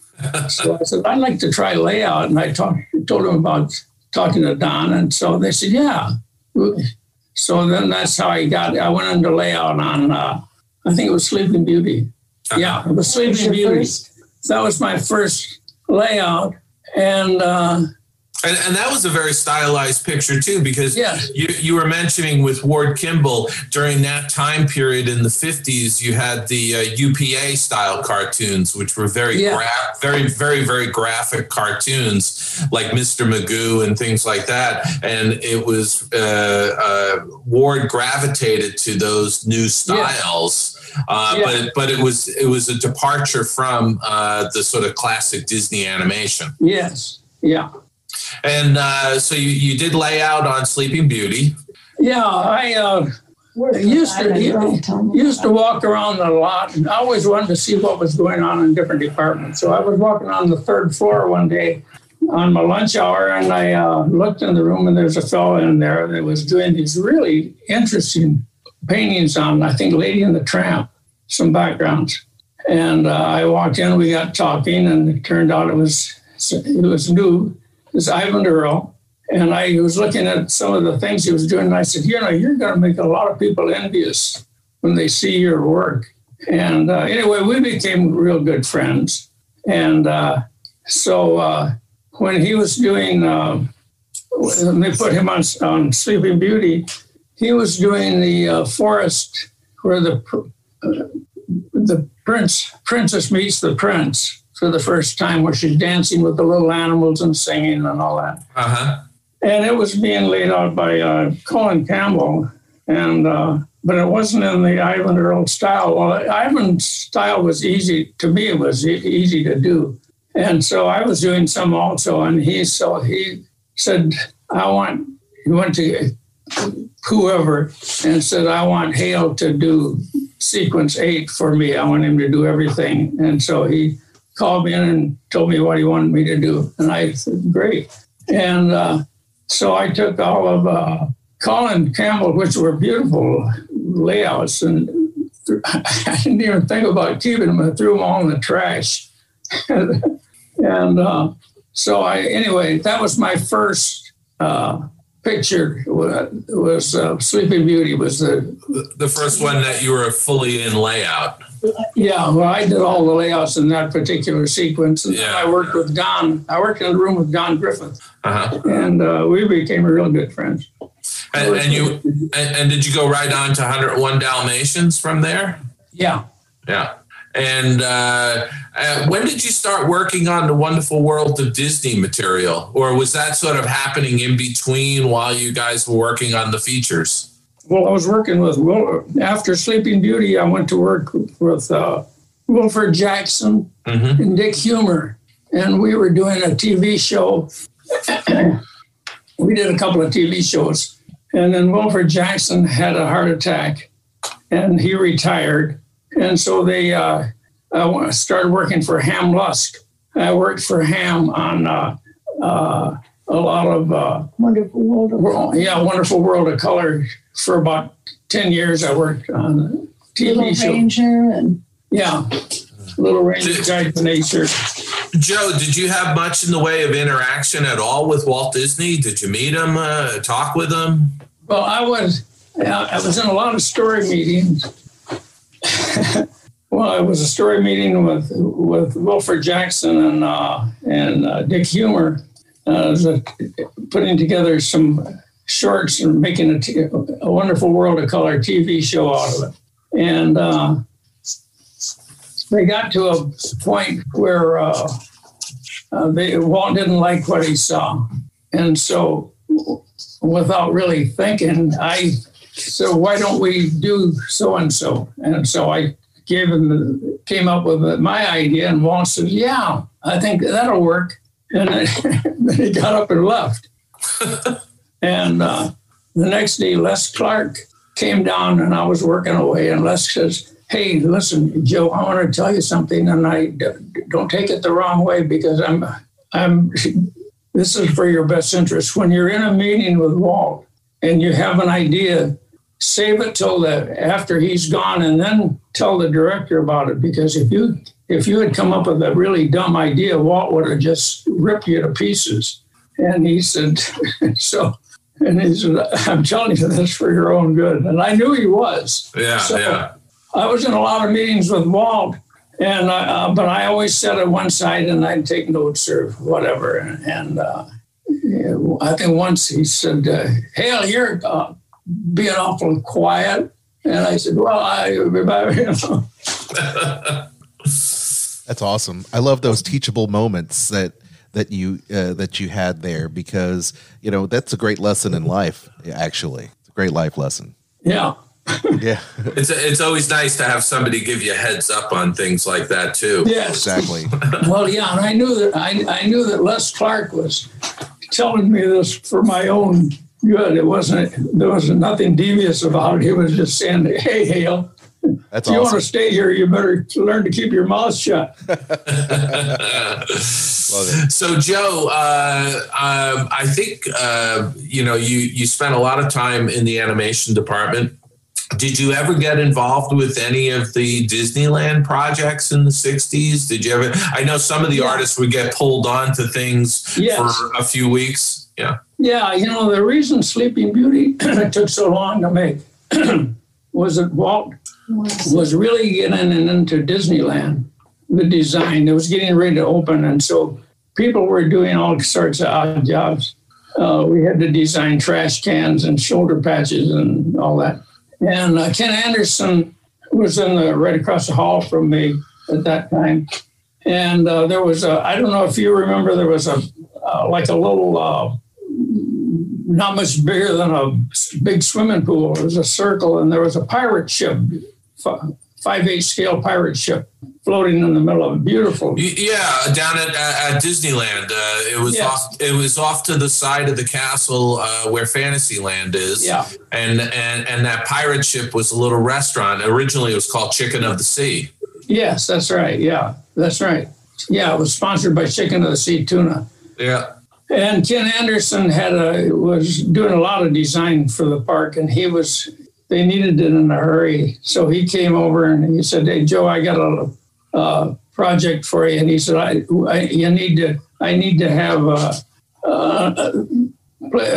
So I said, I'd like to try layout. And I talk, told them about talking to Don. And so they said, yeah. So then that's how I got, I went into layout on, uh, I think it was Sleeping Beauty. Yeah, it was Sleeping Beauty. First? That was my first layout. And, uh, and and that was a very stylized picture too, because yes. you, you were mentioning with Ward Kimball during that time period in the fifties, you had the uh, U P A style cartoons, which were very, yeah. gra- very, very, very graphic cartoons. Like Mister Magoo and things like that. And it was, uh, uh, Ward gravitated to those new styles. Yeah. Uh, yeah. But, but it was it was a departure from uh, the sort of classic Disney animation. Yes, yeah. And uh, so you, you did lay out on Sleeping Beauty. Yeah, I uh, used, to, used to walk around a lot. And I always wanted to see what was going on in different departments. So I was walking on the third floor one day on my lunch hour, and I uh, looked in the room, and there's a fellow in there that was doing these really interesting paintings on, I think, Lady and the Tramp, some backgrounds. And uh, I walked in, we got talking, and it turned out it was it was new. It was Ivan Earl. And I was looking at some of the things he was doing, and I said, you know, you're going to make a lot of people envious when they see your work. And uh, anyway, we became real good friends. And uh, so... Uh, When he was doing, uh, when they put him on, on Sleeping Beauty, he was doing the uh, forest where the uh, the prince princess meets the prince for the first time, where she's dancing with the little animals and singing and all that. Uh-huh. And it was being laid out by uh, Colin Campbell, and uh, but it wasn't in the Ivan Earl style. Well, Ivan's style was easy to me. It was e- easy to do. And so I was doing some also, and he so he said, I want, he went to whoever and said, I want Hale to do sequence eight for me. I want him to do everything. And so he called me in and told me what he wanted me to do. And I said, great. And uh, so I took all of uh, Colin Campbell, which were beautiful layouts. And th- I didn't even think about keeping them. I threw them all in the trash. and uh, so I, anyway, that was my first uh picture was uh, Sleeping Beauty was the the first one that you were fully in layout. Yeah, well, I did all the layouts in that particular sequence, and yeah, I worked yeah. with Don. I worked in the room with Don Griffith, uh-huh. and uh, we became real good friends. And, and you and, and did you go right on to one oh one Dalmatians from there? Yeah, yeah. And uh, uh, when did you start working on The Wonderful World of Disney material? Or was that sort of happening in between while you guys were working on the features? Well, I was working with, Wil- after Sleeping Beauty, I went to work with uh, Wilford Jackson mm-hmm. and Dick Humer. And we were doing a T V show. We did a couple of T V shows. And then Wilford Jackson had a heart attack and he retired. And so they uh, I started working for Ham Lusk. I worked for Ham on uh, uh, a lot of uh, Wonderful World of World, yeah, Wonderful World of Color for about ten years. I worked on T V Little show. Ranger and yeah, Little Ranger, did, Guide to Nature. Joe, did you have much in the way of interaction at all with Walt Disney? Did you meet him, uh, talk with him? Well, I was I was in a lot of story meetings. Well, it was a story meeting with with Wilford Jackson and uh, and uh, Dick Humer. Uh, was, uh, putting together some shorts and making a, t- a Wonderful World of Color T V show out of it. And uh, they got to a point where uh, uh, they, Walt didn't like what he saw. And so without really thinking, I So why don't we do so-and-so? And so I gave him, the, came up with my idea, and Walt said, yeah, I think that'll work. And I, then he got up and left. and uh, the next day, Les Clark came down, and I was working away, and Les says, hey, listen, Joe, I want to tell you something, and I don't take it the wrong way because I'm, I'm. This is for your best interest. When you're in a meeting with Walt and you have an idea, save it till the, after he's gone, and then tell the director about it. Because if you if you had come up with a really dumb idea, Walt would have just ripped you to pieces. And he said, so, and he said, I'm telling you this for your own good. And I knew he was. Yeah, so yeah. I was in a lot of meetings with Walt, and uh, but I always sat at one side and I'd take notes or whatever. And, and uh, I think once he said, uh, Hale, you're uh, being awful quiet. And I said, well, I, you know. That's awesome. I love those teachable moments that, that you, uh, that you had there, because, you know, that's a great lesson in life. Actually, it's a great life lesson. Yeah. Yeah. It's, it's always nice to have somebody give you a heads up on things like that too. Yeah, exactly. Well, yeah. And I knew that, I, I knew that Les Clark was telling me this for my own good. It wasn't, there was nothing devious about it. He was just saying, hey, Hale, that's if you awesome. Want to stay here, you better learn to keep your mouth shut. So, Joe, uh, uh, I think, uh, you know, you, you spent a lot of time in the animation department. Did you ever get involved with any of the Disneyland projects in the sixties? Did you ever? I know some of the artists would get pulled onto things yes. for a few weeks. Yeah. Yeah. You know, the reason Sleeping Beauty took so long to make was that Walt was really getting into Disneyland, the design. It was getting ready to open. And so people were doing all sorts of odd jobs. Uh, we had to design trash cans and shoulder patches and all that. And uh, Ken Anderson was in the right across the hall from me at that time. And uh, there was a, I don't know if you remember, there was a, uh, like a little, uh, not much bigger than a big swimming pool. It was a circle, and there was a pirate ship, five eighth scale pirate ship floating in the middle of a beautiful. Yeah, down at at, at Disneyland. Uh, it was yeah. off. It was off to the side of the castle uh, where Fantasyland is. Yeah. And and and that pirate ship was a little restaurant. Originally, it was called Chicken of the Sea. Yes, that's right. Yeah, that's right. Yeah, it was sponsored by Chicken of the Sea Tuna. Yeah. And Ken Anderson had a was doing a lot of design for the park, and he was. They needed it in a hurry, so he came over and he said, "Hey Joe, I got a." Uh, project for you, and he said, "I, I you need to, I need to have uh, uh,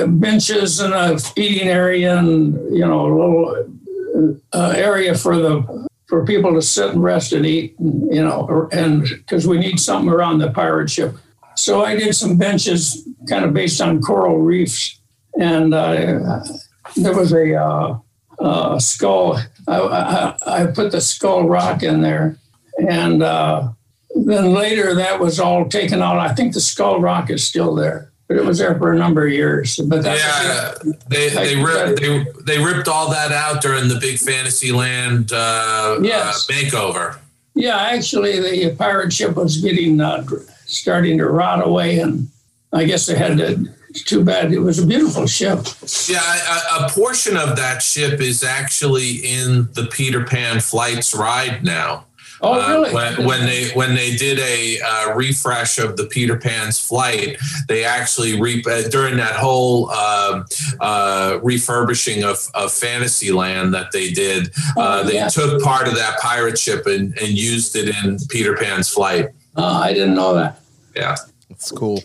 benches and a eating area, and you know, a little uh, area for the for people to sit and rest and eat, and, you know, and because we need something around the pirate ship." So I did some benches, kind of based on coral reefs, and uh, there was a uh, uh, skull. I, I, I put the Skull Rock in there. And uh, then later that was all taken out. I think the Skull Rock is still there, but it was there for a number of years. But that's yeah, they they, ripped, they they ripped all that out during the big Fantasyland uh, yes. uh, makeover. Yeah, actually the pirate ship was getting uh, starting to rot away, and I guess they had to. Too bad. It was a beautiful ship. Yeah, a, a portion of that ship is actually in the Peter Pan Flights ride now. Oh, really? Uh, when, when they when they did a uh, refresh of the Peter Pan's flight, they actually re- during that whole uh, uh, refurbishing of, of Fantasyland that they did, uh, oh, they yeah. took part of that pirate ship and, and used it in Peter Pan's flight. Oh, I didn't know that. Yeah, that's cool.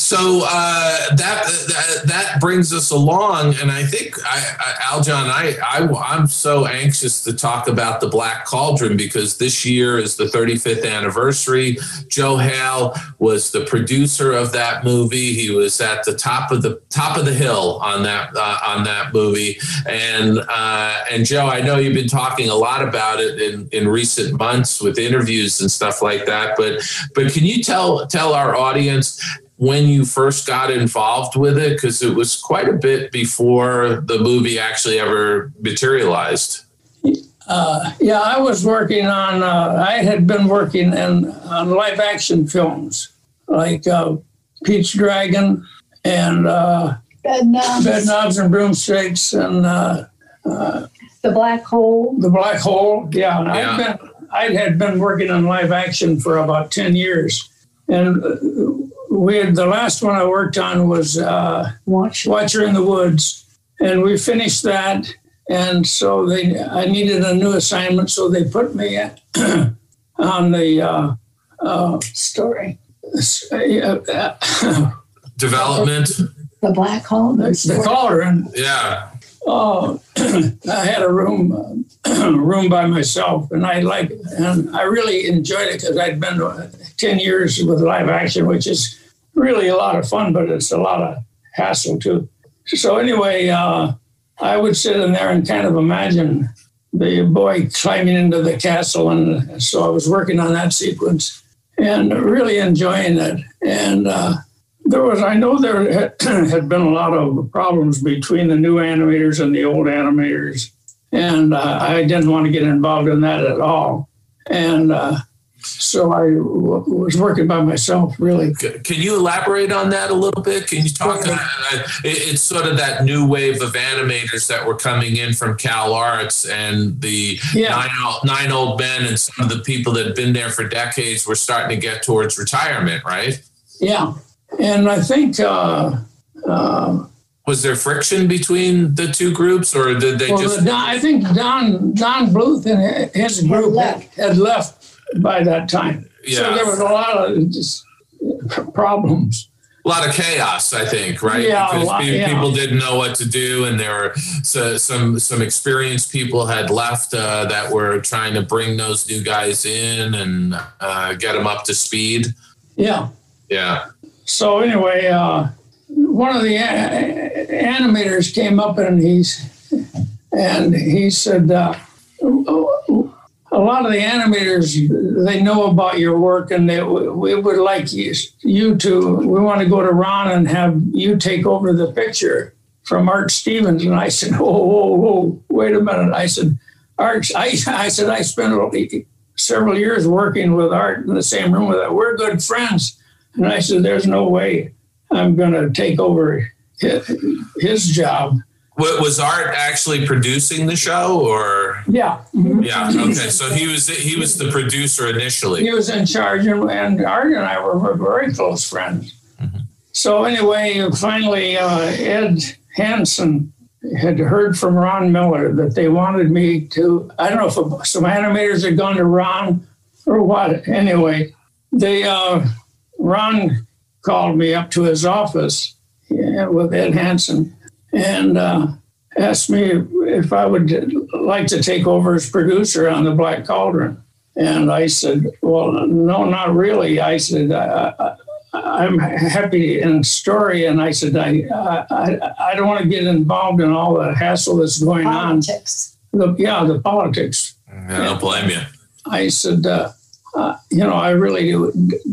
So uh, that, that that brings us along, and I think I, I, Al Jahn, I, I I'm so anxious to talk about the Black Cauldron because this year is the thirty-fifth anniversary. Joe Hale was the producer of that movie. He was at the top of the top of the hill on that uh, on that movie. And uh, and Joe, I know you've been talking a lot about it in, in recent months with interviews and stuff like that. But but can you tell tell our audience? When you first got involved with it, because it was quite a bit before the movie actually ever materialized. Uh, yeah, I was working on, uh, I had been working in, on live action films like uh, Peach Dragon and uh, Bed Knobs. Bed Knobs and Broomsticks and uh, uh, The Black Hole. The Black Hole, yeah. And yeah. I'd been, I had been working on live action for about ten years. And uh, we had, the last one I worked on was uh, Watcher. Watcher in the Woods, and we finished that. And so they, I needed a new assignment, so they put me on the uh, uh, story development. The Black Hole, the, the Cauldron. Yeah. Oh, I had a room room by myself, and I like, and I really enjoyed it because I'd been ten years with live action, which is really a lot of fun, but it's a lot of hassle too. So anyway, uh, I would sit in there and kind of imagine the boy climbing into the castle, and so I was working on that sequence and really enjoying it. And uh, there was, I know there had been a lot of problems between the new animators and the old animators, and uh, I didn't want to get involved in that at all. And uh, so I w- was working by myself, really. Can you elaborate on that a little bit? Can you talk about it? It's sort of that new wave of animators that were coming in from Cal Arts, and the yeah. nine, nine old men and some of the people that had been there for decades were starting to get towards retirement, right? Yeah. And I think... Uh, uh, was there friction between the two groups, or did they well, just... Don, I think Don, Don Bluth and his group had left, had left by that time. Yeah. So there was a lot of just problems. A lot of chaos, I think, right? Yeah, because a lot, people, yeah. people didn't know what to do, and there were so, some some experienced people had left uh, that were trying to bring those new guys in and uh, get them up to speed. Yeah. Yeah. So anyway, uh, one of the a- animators came up and he's and he said, uh, a lot of the animators, they know about your work, and they we would like you, you to, we want to go to Ron and have you take over the picture from Art Stevens. And I said, whoa, whoa, whoa, wait a minute. I said, Art, I, I said, I spent several years working with Art in the same room with Art. We're good friends. And I said, there's no way I'm going to take over his, his job. What, was Art actually producing the show, or? Yeah. Yeah. Okay. So he was he was the producer initially. He was in charge, and, and Art and I were very close friends. Mm-hmm. So anyway, finally, uh, Ed Hansen had heard from Ron Miller that they wanted me to. I don't know if some animators had gone to Ron or what. Anyway, they uh, Ron called me up to his office yeah, with Ed Hansen. And uh, asked me if I would like to take over as producer on The Black Cauldron. And I said, well, no, not really. I said, I, I, I'm happy in story. And I said, I, I, I don't want to get involved in all the hassle that's going politics. on. Politics. Yeah, the politics. I don't blame you. I said, uh, uh, you know, I really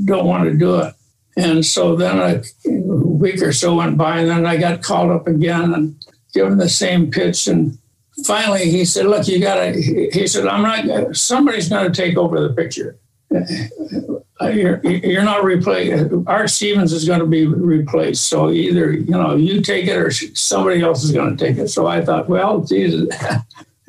don't want to do it. And so then a week or so went by, and then I got called up again and given the same pitch. And finally, he said, look, you got to, he said, I'm not, somebody's going to take over the picture. You're, you're not replaced. Art Stevens is going to be replaced. So either, you know, you take it or somebody else is going to take it. So I thought, well, geez,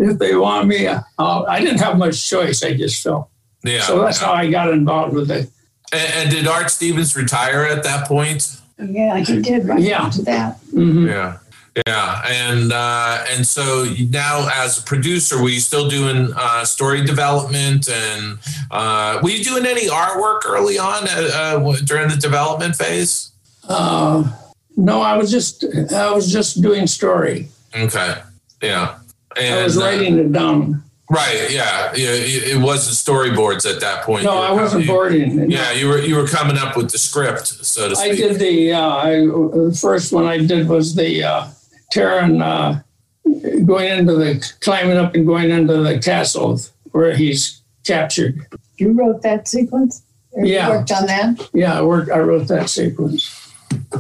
if they want me, I'll, I didn't have much choice. I just felt. Yeah. So that's yeah. how I got involved with it. And did Art Stevens retire at that point? Yeah, he did right yeah. after that. Mm-hmm. Yeah, yeah, and uh, and so now as a producer, were you still doing uh, story development, and uh, were you doing any artwork early on uh, during the development phase? Uh, no, I was just I was just doing story. Okay, yeah, and I was writing uh, it down. Right, yeah, yeah, it wasn't storyboards at that point. No, I wasn't boarding. Yeah, you were you were coming up with the script, so to speak. I did the uh, I, the first one I did was the uh, Terran uh, going into the climbing up and going into the castle where he's captured. You wrote that sequence? Yeah, you worked on that. Yeah, I worked. I wrote that sequence.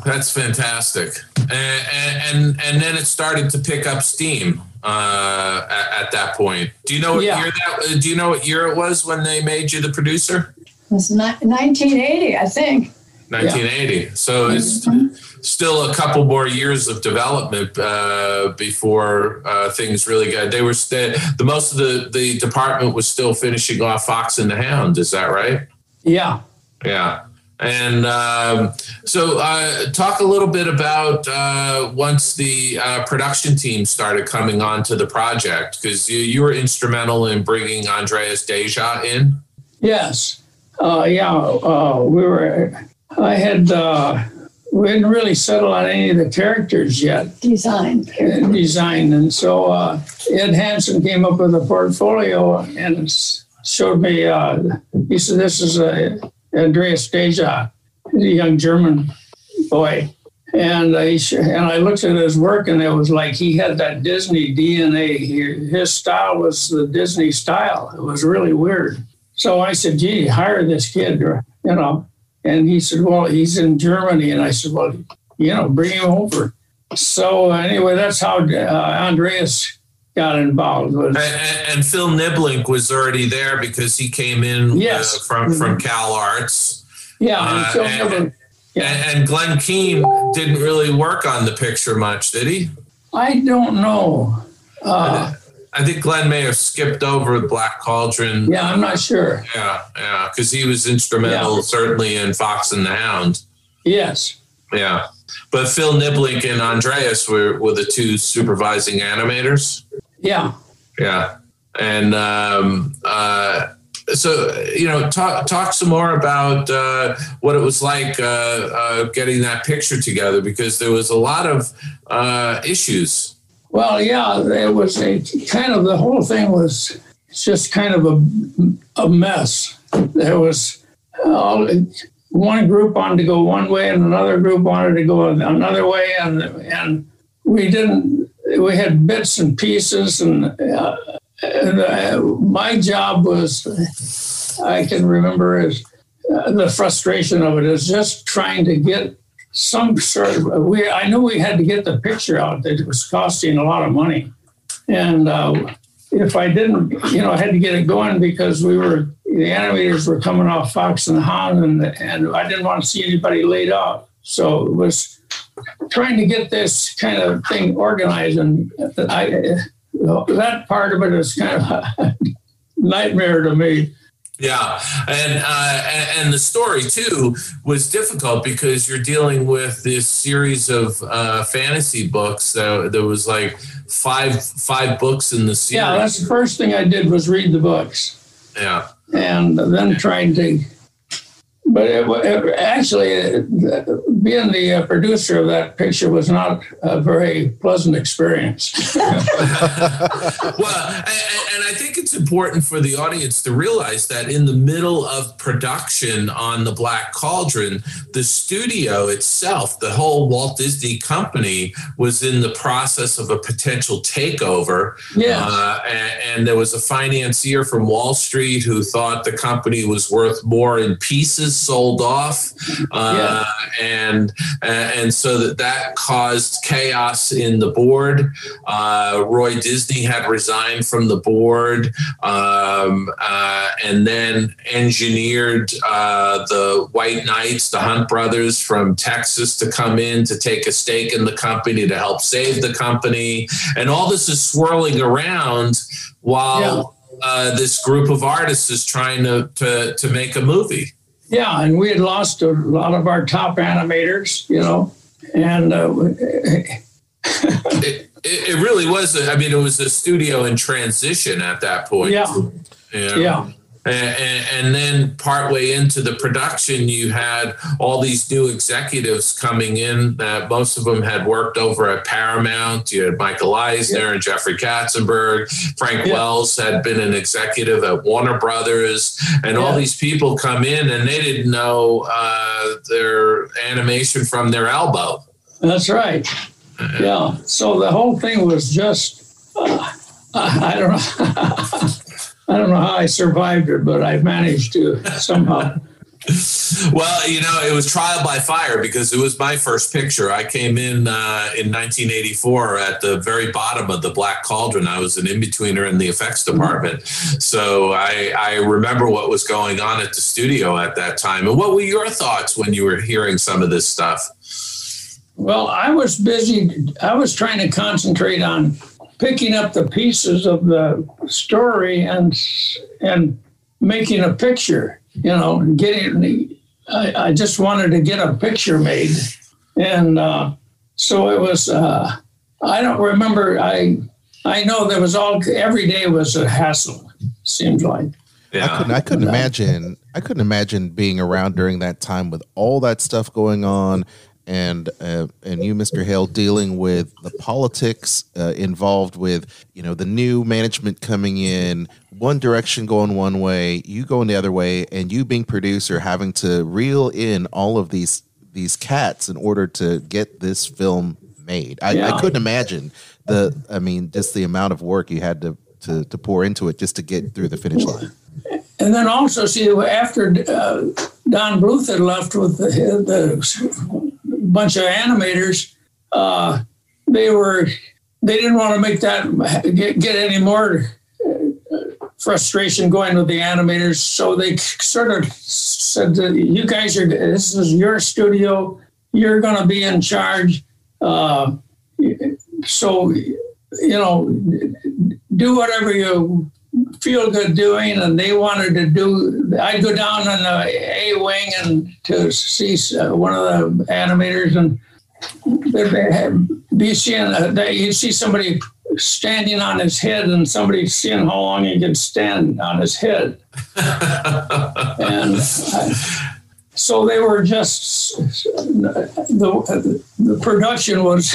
That's fantastic, and and and then it started to pick up steam. Uh, at, at that point, do you know what yeah. year that? Do you know what year it was when they made you the producer? It was not, nineteen eighty, I think. nineteen eighty. Yeah. So it's mm-hmm. still a couple more years of development uh, before uh, things really got. They were st- the most of the the department was still finishing off Fox and the Hound. Is that right? Yeah. Yeah. And um, so uh, talk a little bit about uh, once the uh, production team started coming on to the project, because you, you were instrumental in bringing Andreas Deja in. Yes. Uh, yeah. Uh, we were, I had, uh, we didn't really settle on any of the characters yet. Design. Uh, design. And so uh, Ed Hansen came up with a portfolio and showed me, uh, he said, this is a, Andreas Deja, a young German boy, and I and I looked at his work, and it was like he had that Disney D N A. He, his style was the Disney style. It was really weird. So I said, "Gee, hire this kid," you know. And he said, "Well, he's in Germany," and I said, "Well, you know, bring him over." So anyway, that's how uh, Andreas got involved. Was, and, and, and Phil Niblink was already there because he came in yes. uh, from, from Cal Arts. Yeah, uh, and, and, yeah. And, and Glenn Keane didn't really work on the picture much, did he? I don't know. Uh, I think Glenn may have skipped over Black Cauldron. Yeah, I'm not sure. Yeah, yeah, because he was instrumental yeah. certainly in Fox and the Hound. Yes. Yeah, but Phil Niblink and Andreas were, were the two supervising animators. Yeah. Yeah. And um, uh, so, you know, talk, talk some more about uh, what it was like uh, uh, getting that picture together, because there was a lot of uh, issues. Well, yeah, it was a kind of the whole thing was just kind of a, a mess. There was all, one group wanted to go one way and another group wanted to go another way. And, and we didn't. We had bits and pieces, and, uh, and uh, my job was, I can remember, is uh, the frustration of it is just trying to get some sort of, we, I knew we had to get the picture out that it was costing a lot of money. And uh, if I didn't, you know, I had to get it going because we were the animators were coming off Fox and the Hound, and, and I didn't want to see anybody laid off. So it was trying to get this kind of thing organized, and I, that part of it is kind of a nightmare to me. Yeah, and uh, and the story too was difficult because you're dealing with this series of uh, fantasy books. That, there was like five five books in the series. Yeah, that's the first thing I did was read the books. Yeah, and then trying to. But it, it, actually, it, being the producer of that picture was not a very pleasant experience. Well, and, and I think it's important for the audience to realize that in the middle of production on The Black Cauldron, the studio itself, the whole Walt Disney Company, was in the process of a potential takeover. Yes. Uh, and, and there was a financier from Wall Street who thought the company was worth more in pieces sold off, uh, yeah. and and so that, that caused chaos in the board. Uh, Roy Disney had resigned from the board, um, uh, and then engineered uh, the White Knights, the Hunt brothers from Texas, to come in to take a stake in the company to help save the company. And all this is swirling around while yeah. uh, this group of artists is trying to to, to make a movie. Yeah, and we had lost a lot of our top animators, you know, and uh, it, it really was. I mean, it was a studio in transition at that point. Yeah, you know? Yeah. And, and then partway into the production, you had all these new executives coming in. That most of them had worked over at Paramount. You had Michael Eisner yeah. and Jeffrey Katzenberg. Frank yeah. Wells had been an executive at Warner Brothers. And yeah. all these people come in, and they didn't know uh, their animation from their elbow. That's right. And yeah. So the whole thing was just, uh, I don't know. I don't know how I survived it, but I managed to somehow. Well, you know, it was trial by fire because it was my first picture. I came in uh, in nineteen eighty-four at the very bottom of The Black Cauldron. I was an in-betweener in the effects department. Mm-hmm. So I, I remember what was going on at the studio at that time. And what were your thoughts when you were hearing some of this stuff? Well, I was busy. I was trying to concentrate on picking up the pieces of the story and and making a picture, you know, getting. I, I just wanted to get a picture made, and uh, so it was. Uh, I don't remember. I I know there was all every day was a hassle. Seemed like. Yeah. I couldn't, I couldn't imagine. I couldn't imagine being around during that time with all that stuff going on. And uh, and you, Mister Hale, dealing with the politics uh, involved with, you know, the new management coming in, one direction going one way, you going the other way, and you being producer having to reel in all of these these cats in order to get this film made. I, yeah. I couldn't imagine the, I mean, just the amount of work you had to, to, to pour into it just to get through the finish line. And then also, see, after uh, Don Bluth had left with the, the bunch of animators, uh, they were they didn't want to make that get, get any more frustration going with the animators, so they sort of said that you guys are this is your studio, you're going to be in charge, uh, so you know do whatever you feel good doing. And they wanted to do, I'd go down in the A wing and to see one of the animators, and they'd be seeing, you'd see somebody standing on his head and somebody seeing how long he could stand on his head. And I, so they were just, the, the production was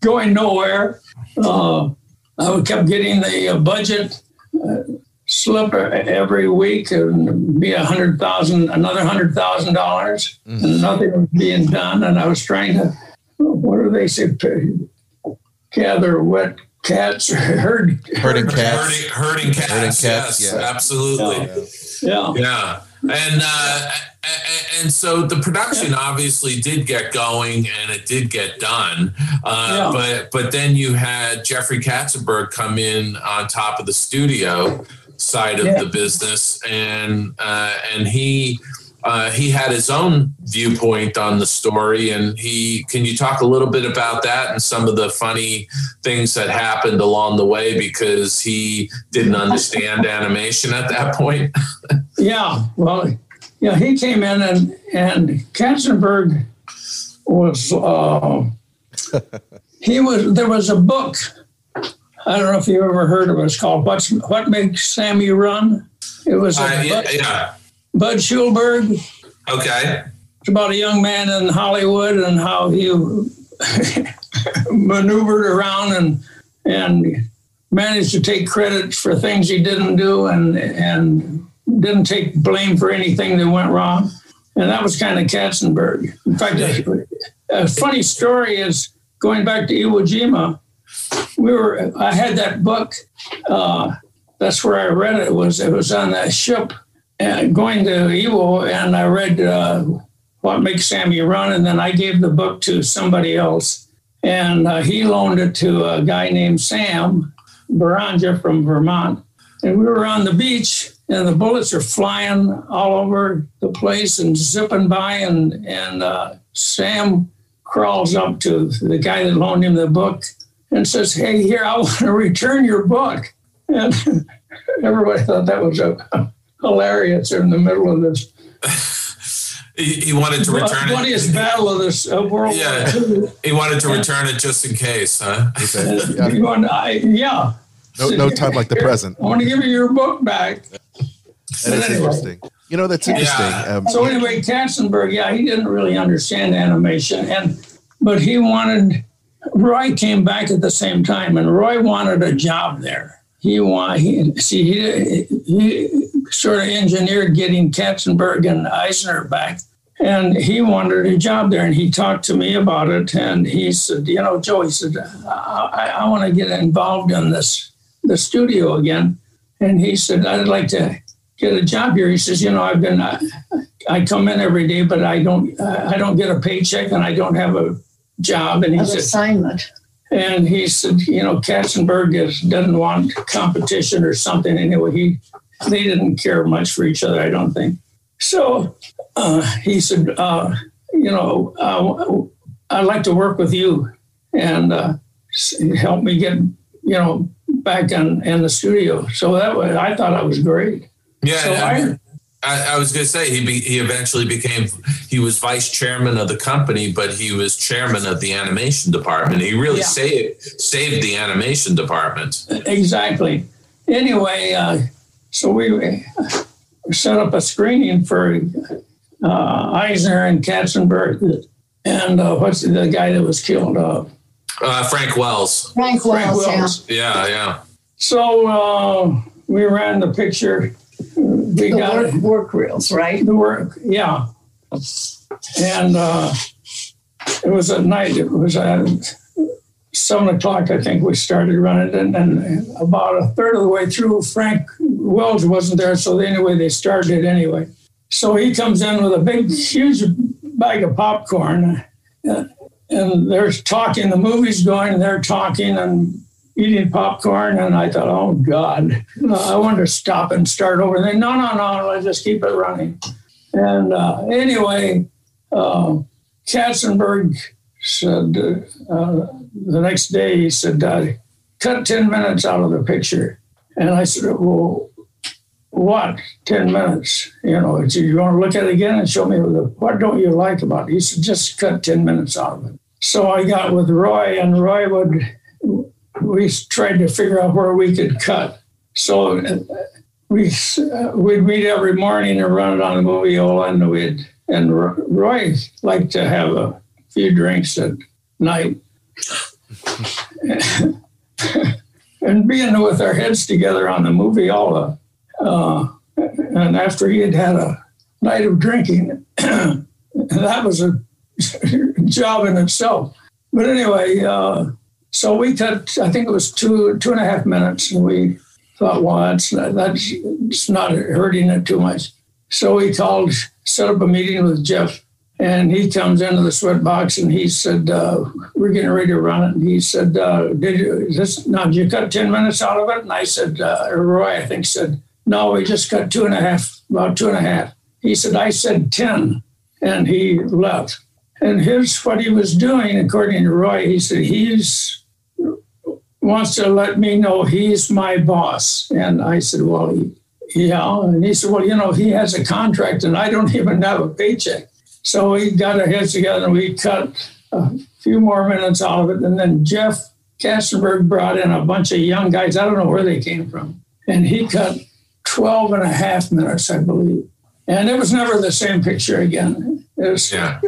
going nowhere. Uh, I kept getting the budget uh, slip every week, and be a hundred thousand, another hundred thousand dollars, mm-hmm. and nothing was being done. And I was trying to, what do they say, gather wet cats or herd herding cats, herding cats, herding cats. Yes, yes, absolutely, yeah, yeah. yeah. And uh, and so the production obviously did get going, and it did get done. Uh, yeah. But but then you had Jeffrey Katzenberg come in on top of the studio, side of yeah. the business, and uh, and he uh, he had his own viewpoint on the story. And he, can you talk a little bit about that and some of the funny things that happened along the way, because he didn't understand animation at that point? yeah, well, yeah, he came in and and Katzenberg was uh, he was there was a book. I don't know if you ever heard of it. It's called What's, What Makes Sammy Run? It was uh, yeah, Bud, yeah. Bud Schulberg. Okay. It's about a young man in Hollywood and how he maneuvered around and and managed to take credit for things he didn't do and and didn't take blame for anything that went wrong. And that was kind of Katzenberg. In fact, a, a funny story is going back to Iwo Jima. We were. I had that book. Uh, that's where I read it. It was it was on that ship and going to Iwo, and I read uh, What Makes Sammy Run, and then I gave the book to somebody else, and uh, he loaned it to a guy named Sam Baranja from Vermont, and we were on the beach, and the bullets are flying all over the place and zipping by, and and uh, Sam crawls up to the guy that loaned him the book and says, "Hey, here, I want to return your book." And everybody thought that was a hilarious in the middle of this. he, he wanted to return well, it. twentieth battle of this of World yeah. War Two. He wanted to return it just in case, huh? He said, yeah. You and I, yeah. No, no time like the present. I want to give you your book back. That is anyway. interesting. You know, that's interesting. Yeah. Um, so anyway, Katzenberg, yeah, he didn't really understand animation, and but he wanted... Roy came back at the same time, and Roy wanted a job there. He wanted, he, see, he, he sort of engineered getting Katzenberg and Eisner back, and he wanted a job there. And he talked to me about it, and he said, "You know, Joe," he said, "I, I want to get involved in this the studio again." And he said, "I'd like to get a job here." He says, "You know, I've been, I, I come in every day, but I don't, I don't get a paycheck, and I don't have a." job and he said, assignment. And he said, you know, Katzenberg is, doesn't want competition or something. Anyway, he they didn't care much for each other, I don't think. So uh, he said, uh, you know, uh, I'd like to work with you and uh, help me get, you know, back in, in the studio. So that was, I thought I was great. Yeah. So yeah. I, I was going to say, he be, he eventually became, he was vice chairman of the company, but he was chairman of the animation department. He really yeah. saved, saved the animation department. Exactly. Anyway, uh, so we set up a screening for uh, Eisner and Katzenberg and uh, what's the guy that was killed? Uh, uh, Frank Wells. Frank Wells, Frank Wells. Yeah, yeah. yeah. So uh, we ran the picture. We the got work, work reels, right? The work, yeah. And uh, it was at night. It was at seven o'clock, I think, we started running. And then about a third of the way through, Frank Wells wasn't there. So anyway, they started anyway. So he comes in with a big, huge bag of popcorn. And they're talking. The movie's going, and they're talking and eating popcorn, and I thought, oh, God, I wanted to stop and start over. Then, no, no, no, let's just keep it running. And uh, anyway, uh, Katzenberg said uh, the next day, he said, uh, cut ten minutes out of the picture. And I said, well, what, ten minutes? You know, you want to look at it again and show me what don't you like about it? He said, just cut ten minutes out of it. So I got with Roy, and Roy would... we tried to figure out where we could cut. So we, we'd meet every morning and run it on the moviola, and we'd, and Roy liked to have a few drinks at night and being with our heads together on the moviola. Uh, and after he had had a night of drinking, that was a job in itself. But anyway, uh, So we cut, I think it was two, two and a half minutes, and we thought, well, that's not, that's it's not hurting it too much. So we called, set up a meeting with Jeff, and he comes into the sweat box, and he said, uh, we're getting ready to run it. And he said, uh, did you, is this, now, did you cut ten minutes out of it? And I said, uh, Roy, I think, said, No, we just got two and a half, about two and a half. He said, I said ten, and he left. And here's what he was doing, according to Roy. He said, he's wants to let me know he's my boss. And I said, well, yeah. And he said, well, you know, he has a contract, and I don't even have a paycheck. So we got our heads together, and we cut a few more minutes out of it. And then Jeff Kastenberg brought in a bunch of young guys. I don't know where they came from. And he cut twelve and a half minutes, I believe. And it was never the same picture again. It was, yeah.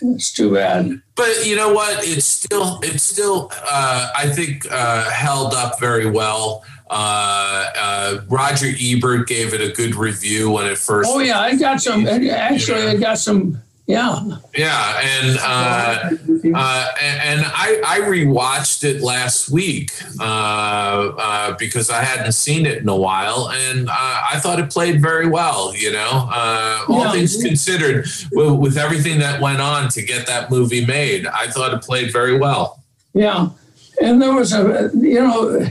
It's too bad. But you know what? It's still, it's still, uh, I think, uh, held up very well. Uh, uh, Roger Ebert gave it a good review when it first. Oh yeah, it got some. It, actually, it got some. Yeah. Yeah, and uh, uh, and I I rewatched it last week uh, uh, because I hadn't seen it in a while, and uh, I thought it played very well. You know, uh, all yeah. things considered, with, with everything that went on to get that movie made, I thought it played very well. Yeah, and there was a you know,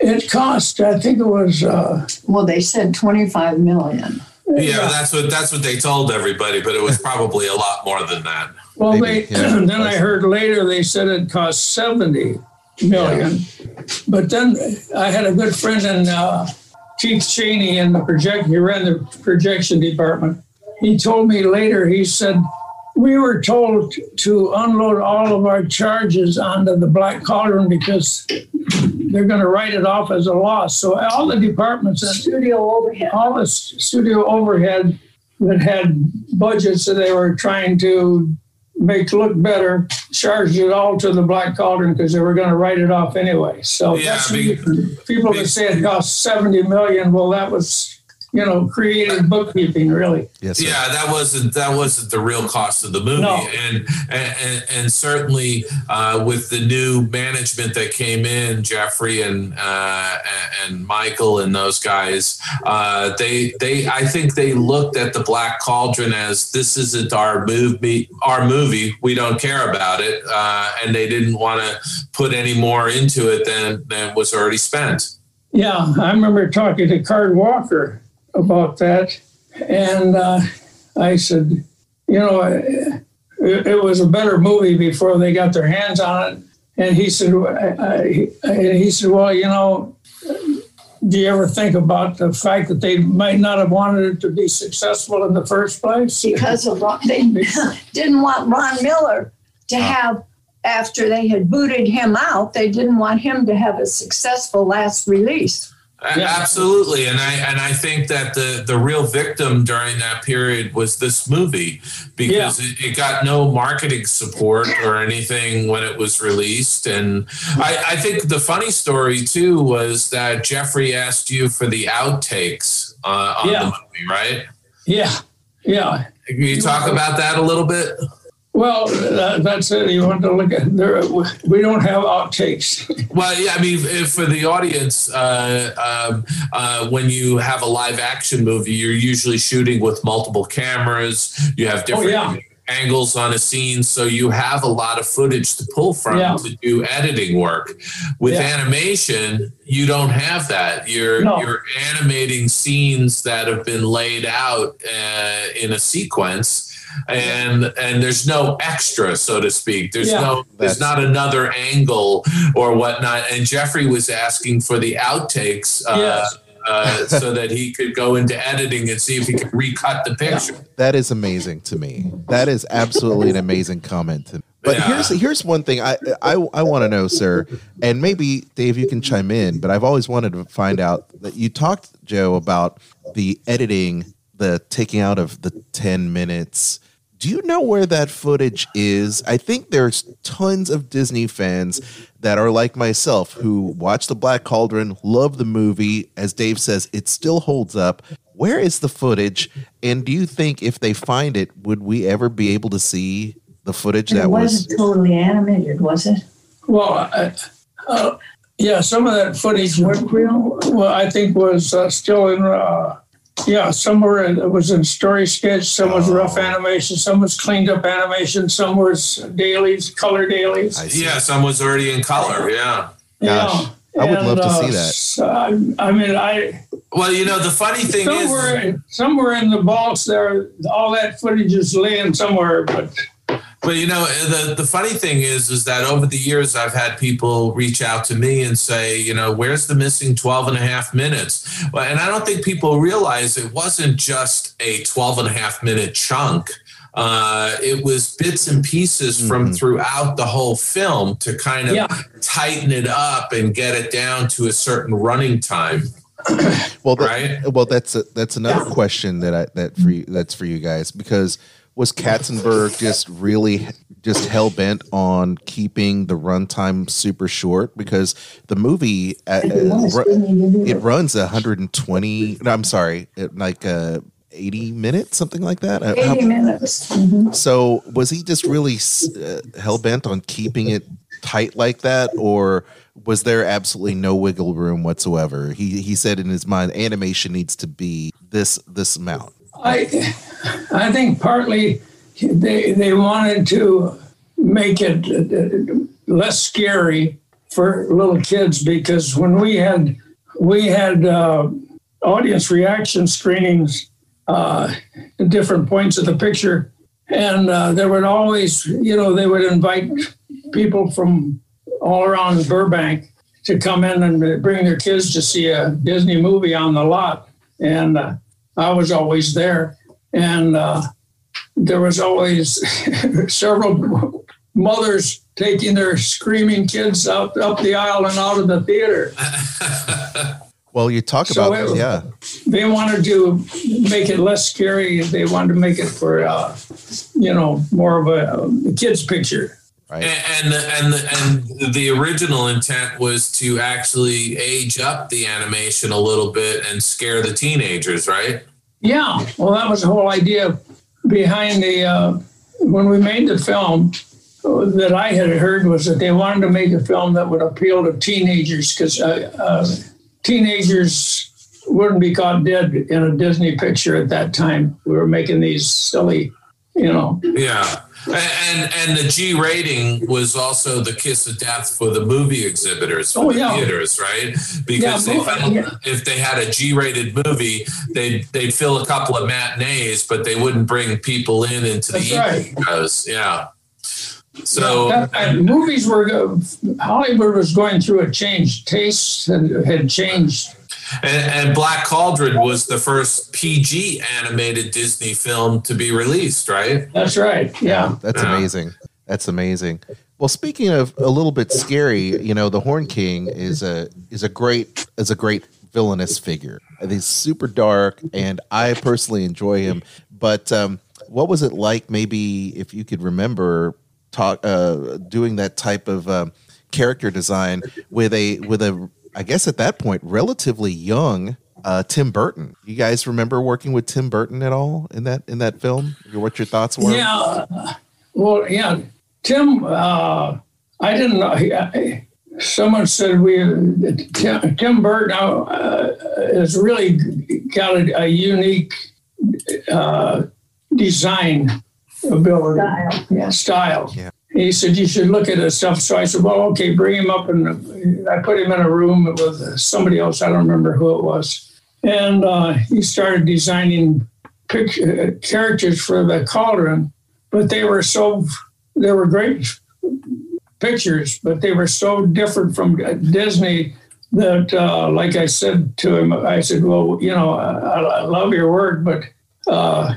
it cost. I think it was. Uh, well, they said twenty-five million dollars. Yeah, that's what that's what they told everybody, but it was probably a lot more than that. Well, they, yeah. Then I heard later they said it cost seventy million dollars. Yeah. But then I had a good friend in uh, Keith Cheney in the project. He ran the projection department. He told me later. He said we were told to unload all of our charges onto the Black Cauldron because they're going to write it off as a loss. So all the departments, and studio overhead, all the studio overhead that had budgets that they were trying to make look better, charged it all to the Black Cauldron because they were going to write it off anyway. So yeah, that's be, people be, that say it cost seventy million dollars, well, that was... You know, creative bookkeeping, really. Yes, yeah, that wasn't that wasn't the real cost of the movie, no. and, and and certainly uh, with the new management that came in, Jeffrey and uh, and Michael and those guys, uh, they they I think they looked at the Black Cauldron as this isn't our movie, our movie. We don't care about it, uh, and they didn't want to put any more into it than than was already spent. Yeah, I remember talking to Card Walker about that, and uh, I said, you know, it, it was a better movie before they got their hands on it. And he said, I, I, he said, well, you know, do you ever think about the fact that they might not have wanted it to be successful in the first place? Because of Ron, they didn't want Ron Miller to have, after they had booted him out, they didn't want him to have a successful last release. Yeah. Absolutely, and I and I think that the, the real victim during that period was this movie because yeah. it, it got no marketing support or anything when it was released. And I, I think the funny story too was that Jeffrey asked you for the outtakes uh, on yeah. the movie, right? Yeah, yeah. Can you talk about that a little bit? Well, that, that's it. You want to look at there. We don't have outtakes. Well, yeah, I mean, if for the audience, uh, um, uh, when you have a live action movie, you're usually shooting with multiple cameras. You have different oh, yeah. angles on a scene, so you have a lot of footage to pull from yeah. to do editing work. With yeah. animation, you don't have that. You're no. you're animating scenes that have been laid out uh, in a sequence. And and there's no extra, so to speak. There's yeah, no, there's not another angle or whatnot. And Jeffrey was asking for the outtakes uh, yes. uh, so that he could go into editing and see if he could recut the picture. Yeah. That is amazing to me. That is absolutely an amazing comment to me. But yeah. here's here's one thing I I, I want to know, sir, and maybe Dave, you can chime in. But I've always wanted to find out that you talked, Joe, about the editing. The taking out of the ten minutes. Do you know where that footage is? I think there's tons of Disney fans that are like myself who watch The Black Cauldron, love the movie. As Dave says, it still holds up. Where is the footage? And do you think if they find it, would we ever be able to see the footage and that was... It wasn't totally animated, was it? Well, uh, uh, yeah, some of that footage, went, well, I think was uh, still in... Uh, Yeah, some were in, it was in story sketch, some was rough animation, some was cleaned up animation, some was dailies, color dailies. Yeah, some was already in color, yeah. Yeah. I would and, love to uh, see that. So I, I mean, I. Well, you know, the funny thing somewhere, is somewhere in the vaults there, all that footage is laying somewhere. But, but you know, the the funny thing is, is that over the years I've had people reach out to me and say, you know, where's the missing twelve and a half minutes? Well, and I don't think people realize it wasn't just a twelve and a half minute chunk. Uh, it was bits and pieces from throughout the whole film to kind of yeah. tighten it up and get it down to a certain running time. Well, that, right? Well, that's a, that's another yeah. question that I, that for you, that's for you guys, because was Katzenberg just really just hell bent on keeping the runtime super short? Because the movie uh, it runs one hundred twenty. No, I'm sorry, it, like. Uh, eighty minutes, something like that. eighty How, minutes. Mm-hmm. So was he just really uh, hell-bent on keeping it tight like that, or was there absolutely no wiggle room whatsoever? He he said in his mind, animation needs to be this this amount. I I think partly they they wanted to make it less scary for little kids, because when we had we had uh, audience reaction screenings. Uh, different points of the picture. And uh, there would always, you know, they would invite people from all around Burbank to come in and bring their kids to see a Disney movie on the lot. And uh, I was always there. And uh, there was always several mothers taking their screaming kids up, up the aisle and out of the theater. Well, you talk about so it, yeah. They wanted to make it less scary. They wanted to make it for, uh, you know, more of a, a kid's picture. Right. And, and and and the original intent was to actually age up the animation a little bit and scare the teenagers, right? Yeah. Well, that was the whole idea behind the uh, when we made the film. That I had heard was that they wanted to make a film that would appeal to teenagers because. Uh, uh, Teenagers wouldn't be caught dead in a Disney picture at that time. We were making these silly, you know. Yeah. And and the G rating was also the kiss of death for the movie exhibitors, for oh, yeah. the theaters, right? Because yeah, they found, yeah. if they had a G-rated movie, they'd, they'd fill a couple of matinees, but they wouldn't bring people in into That's the right. evenings. Yeah. So that, that, movies were Hollywood was going through a change. Tastes had, had changed. And, and Black Cauldron was the first P G animated Disney film to be released, right? That's right. Yeah, yeah that's yeah. amazing. That's amazing. Well, speaking of a little bit scary, you know, the Horn King is a is a great is a great villainous figure. He's super dark, and I personally enjoy him. But um, what was it like? Maybe if you could remember. Talk uh, doing that type of um, character design with a with a I guess at that point relatively young uh, Tim Burton. You guys remember working with Tim Burton at all in that in that film? What your thoughts were? Yeah, well, yeah, Tim. Uh, I didn't know. He, I, someone said we Tim, Tim Burton uh, has really got a, a unique uh, design. Ability, style. Yeah. style. Yeah. He said, you should look at his stuff. So I said, well, okay, bring him up. And I put him in a room with somebody else. I don't remember who it was. And uh, he started designing picture, characters for the Cauldron, but they were so, they were great pictures, but they were so different from Disney that, uh, like I said to him, I said, well, you know, I, I love your work, but uh,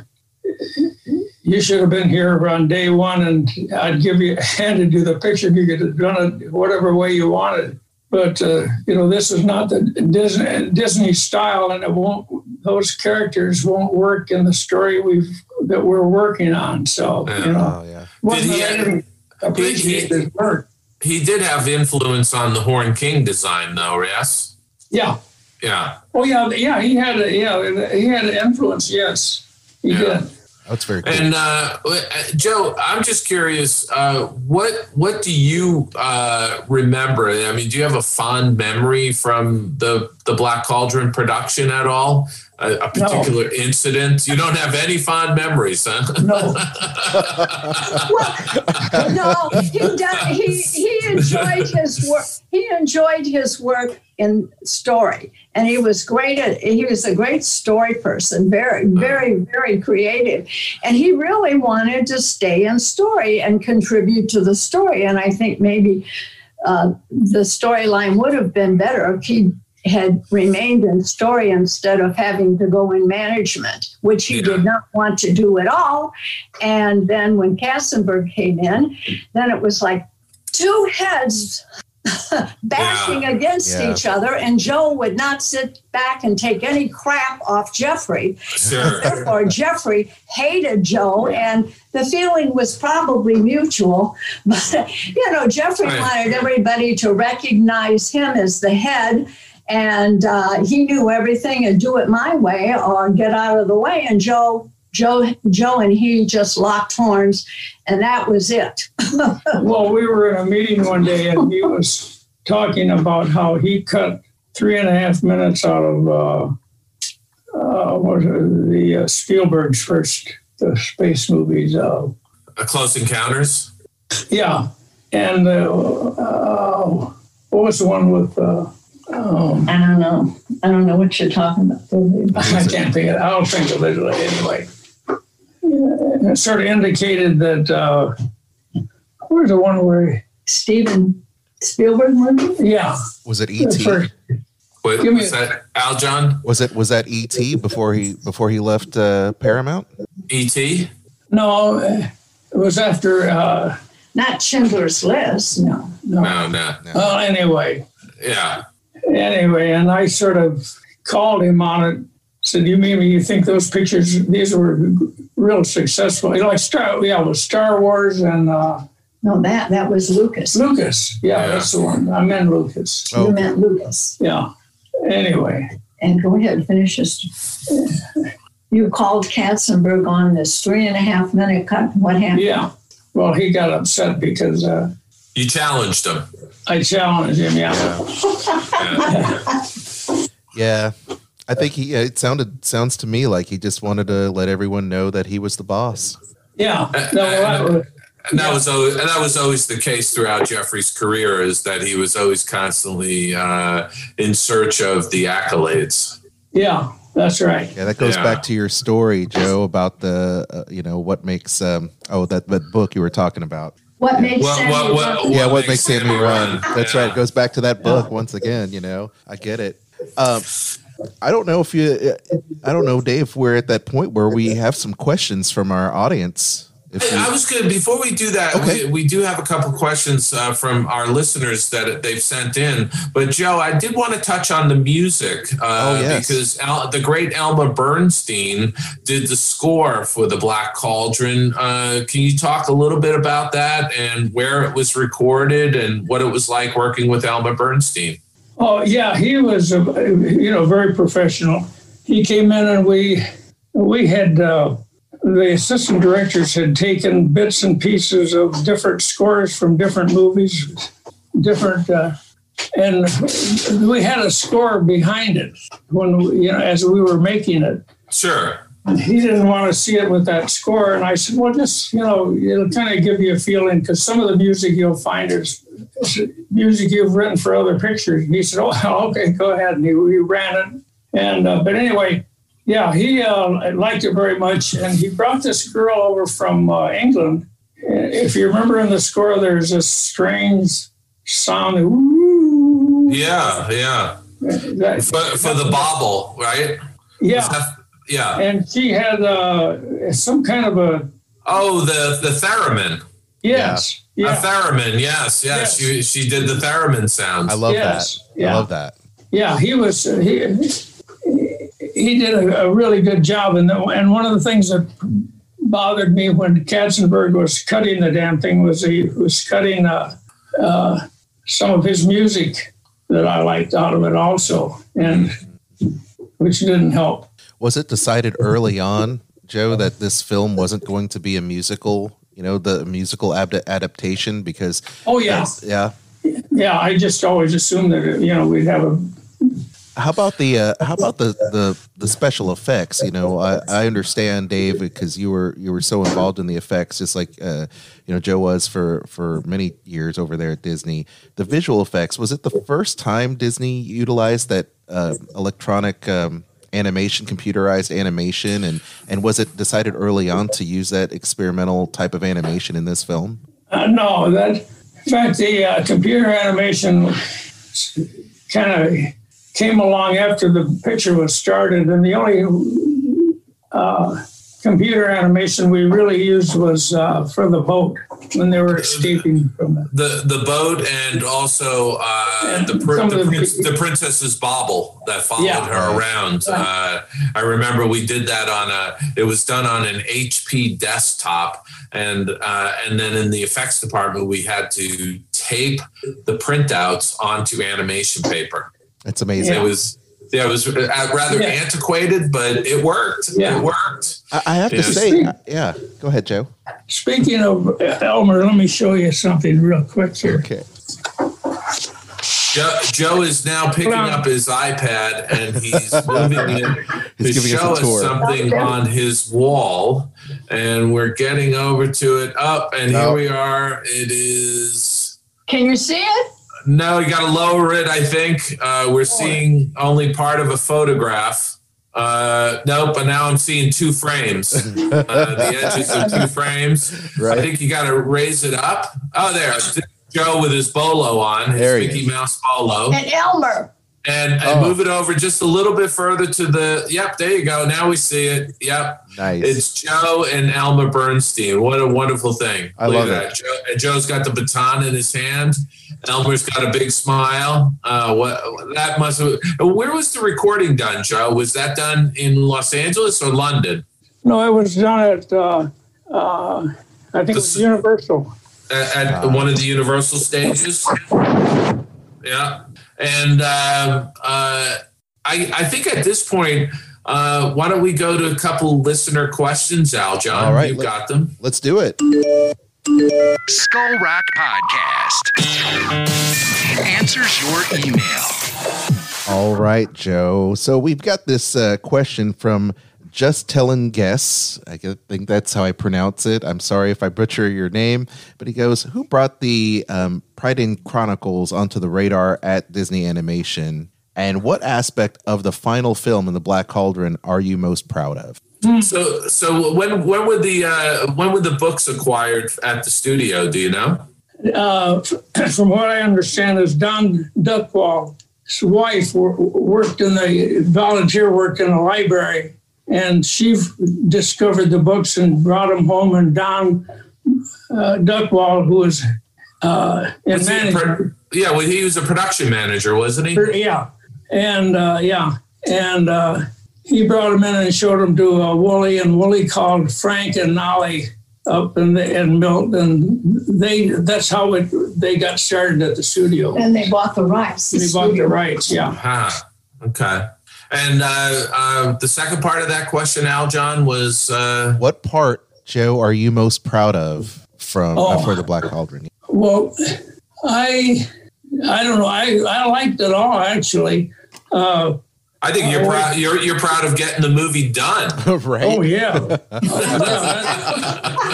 you should have been here on day one, and I'd give you handed you the picture. You could have done it whatever way you wanted. But uh, you know, this is not the Disney Disney style, and it won't. Those characters won't work in the story we've that we're working on. So you know, oh, yeah. wasn't did he, I didn't appreciate he, his work. He did have influence on the Horn King design, though. Yes. Yeah. Yeah. Oh yeah, yeah. He had a, yeah he had an influence. Yes, he yeah. did. That's very cool. And uh, Joe, I'm just curious, uh, what what do you uh, remember? I mean, do you have a fond memory from the the Black Cauldron production at all? A, a particular no. incident? You don't have any fond memories, huh? No. Well, no, he, done, he he enjoyed his work. he enjoyed his work in story, and he was great at, he was a great story person, very, very, very creative. And he really wanted to stay in story and contribute to the story. And I think maybe uh, the storyline would have been better if he had remained in story instead of having to go in management, which he yeah. did not want to do at all. And then when Katzenberg came in, then it was like two heads bashing yeah. against yeah. each other, and Joe would not sit back and take any crap off Jeffrey. Sure. Therefore, Jeffrey hated Joe, and the feeling was probably mutual. But, you know, Jeffrey right. wanted everybody to recognize him as the head. And uh, he knew everything and do it my way or get out of the way. And Joe, Joe, Joe and he just locked horns, and that was it. Well, we were in a meeting one day, and he was talking about how he cut three and a half minutes out of uh, uh, what was it, the uh, Spielberg's first the space movies. Uh, a Close Encounters? Yeah. And uh, uh, what was the one with... Uh, Um, I don't know. I don't know what you're talking about. I can't think of it. I'll think of it anyway. Yeah, it sort of indicated that, uh, where's the one where Steven Spielberg went? Yeah. Was it E T? What, was that Al Jahn? Was it was that E T before he before he left uh, Paramount? E T? No, it was after. Uh, Not Schindler's List. No. No. No. no, no. Well, anyway. Yeah. Anyway, and I sort of called him on it, said, you mean you think those pictures, these were real successful? You know, like Star, yeah, with Star Wars and... Uh, no, that that was Lucas. Lucas, yeah, yeah, that's the one. I meant Lucas. Oh. You meant Lucas. Yeah, anyway. And go ahead, finish this. You called Katzenberg on this three and a half minute cut. What happened? Yeah, well, he got upset because... Uh, you challenged him. I challenged him, yeah. Yeah. yeah. I think he, it sounded, sounds to me like he just wanted to let everyone know that he was the boss. Yeah. No, and, and, and that was always, and that was always the case throughout Jeffrey's career, is that he was always constantly uh, in search of the accolades. Yeah, that's right. Yeah, that goes yeah. back to your story, Joe, about the, uh, you know, what makes, um, oh, that, that book you were talking about. What makes what, Sammy what, what, what, Yeah, what makes Sammy run? run. That's yeah. right. It goes back to that book yeah. once again. You know, I get it. Um, I don't know if you. I don't know, Dave. We're at that point where we have some questions from our audience. If hey, we, I was good. Before we do that, okay. we, we do have a couple questions uh, from our listeners that they've sent in. But Joe, I did want to touch on the music uh, oh, yes. because El- the great Elmer Bernstein did the score for The Black Cauldron. Uh, can you talk a little bit about that and where it was recorded and what it was like working with Elmer Bernstein? Oh yeah, he was a, you know very professional. He came in and we we had. Uh, The assistant directors had taken bits and pieces of different scores from different movies, different, uh, and we had a score behind it when you know as we were making it. Sure. And he didn't want to see it with that score, and I said, "Well, just you know, it'll kind of give you a feeling because some of the music you'll find is music you've written for other pictures." And he said, "Oh, okay, go ahead." And he, he ran it, and uh, but anyway. Yeah, he uh, liked it very much, and he brought this girl over from uh, England. If you remember in the score, there's this strange sound. Ooh. Yeah, yeah. That, for, for the bobble, right? Yeah. That, yeah. And she had uh, some kind of a... Oh, the, the theremin. Yes. Yeah. Yeah. A theremin, yes, yes, yes. She, she did the theremin sound. I love yes. that. Yeah. I love that. Yeah, he was... Uh, he, He did a, a really good job, and and one of the things that bothered me when Katzenberg was cutting the damn thing was he was cutting uh, uh, some of his music that I liked out of it also, and which didn't help. Was it decided early on, Joe, that this film wasn't going to be a musical? You know, the musical ad- adaptation because oh yeah, yeah, yeah. I just always assumed that you know we'd have a. How about the uh, how about the, the, the special effects? You know, I, I understand, Dave, because you were you were so involved in the effects, just like uh, you know Joe was for, for many years over there at Disney. The visual effects, was it the first time Disney utilized that uh, electronic um, animation, computerized animation, and and was it decided early on to use that experimental type of animation in this film? Uh, no, that in fact the uh, computer animation kind of came along after the picture was started, and the only uh, computer animation we really used was uh, for the boat when they were escaping from it. The the boat, and also uh, and the, pr- the, the, prince, the princess's bobble that followed yeah. her around. Uh, I remember we did that on a. It was done on an H P desktop, and uh, and then in the effects department we had to tape the printouts onto animation paper. That's amazing. Yeah. It was, yeah, it was rather yeah. antiquated, but it worked. Yeah. It worked. I, I have yeah. to say, Speak, yeah. Go ahead, Joe. Speaking of Elmer, let me show you something real quick here. Okay. Joe, Joe is now picking up his iPad and he's moving it he's to giving show us, us something on his wall, and we're getting over to it. Up oh, and oh. here we are. It is. Can you see it? No, you got to lower it, I think. Uh, we're seeing only part of a photograph. Uh, nope, but now I'm seeing two frames. Uh, the edges of two frames. Right. I think you got to raise it up. Oh, there. Joe with his bolo on, his there Mickey Mouse bolo. And Elmer. And, and oh. move it over just a little bit further to the, yep, there you go. Now we see it. Yep. Nice. It's Joe and Elmer Bernstein. What a wonderful thing. I Believe love that. It. Joe, and Joe's got the baton in his hand. Elmer's got a big smile. Uh, what that must have, where was the recording done, Joe? Was that done in Los Angeles or London? No, it was done at, uh, uh, I think the, it was Universal. At, at one of the Universal stages? Yeah. And uh, uh, I, I think at this point, uh, why don't we go to a couple listener questions, Al Jahn? All right, you've got them. Let's do it. Skull Rock Podcast answers your email. All right, Joe. So we've got this uh, question from Just Tellin' Guess. I think that's how I pronounce it. I'm sorry if I butcher your name. But he goes, who brought the um, Pride and Chronicles onto the radar at Disney Animation? And what aspect of the final film in The Black Cauldron are you most proud of? So so when when were the uh, when were the books acquired at the studio? Do you know? Uh, from what I understand is Don Duckwall's wife worked in the volunteer work in the library. And she discovered the books and brought them home. And Don uh, Duckwall, who was uh, in was manager, pro- yeah, well, he was a production manager, wasn't he? Yeah, and uh, yeah, and uh, he brought them in and showed them to uh, Wooly, and Wooly called Frank and Nolly up in the, in Milton. And they that's how it they got started at the studio. And they bought the rights. They the bought studio. the rights. Yeah. Uh-huh. Okay. And uh, uh, the second part of that question, Al Jahn, was... Uh, what part, Joe, are you most proud of from oh, uh, for The Black Cauldron? Well, I I don't know. I, I liked it all, actually. Uh, I think you're, uh, proud, you're you're proud of getting the movie done. Right? Oh, yeah.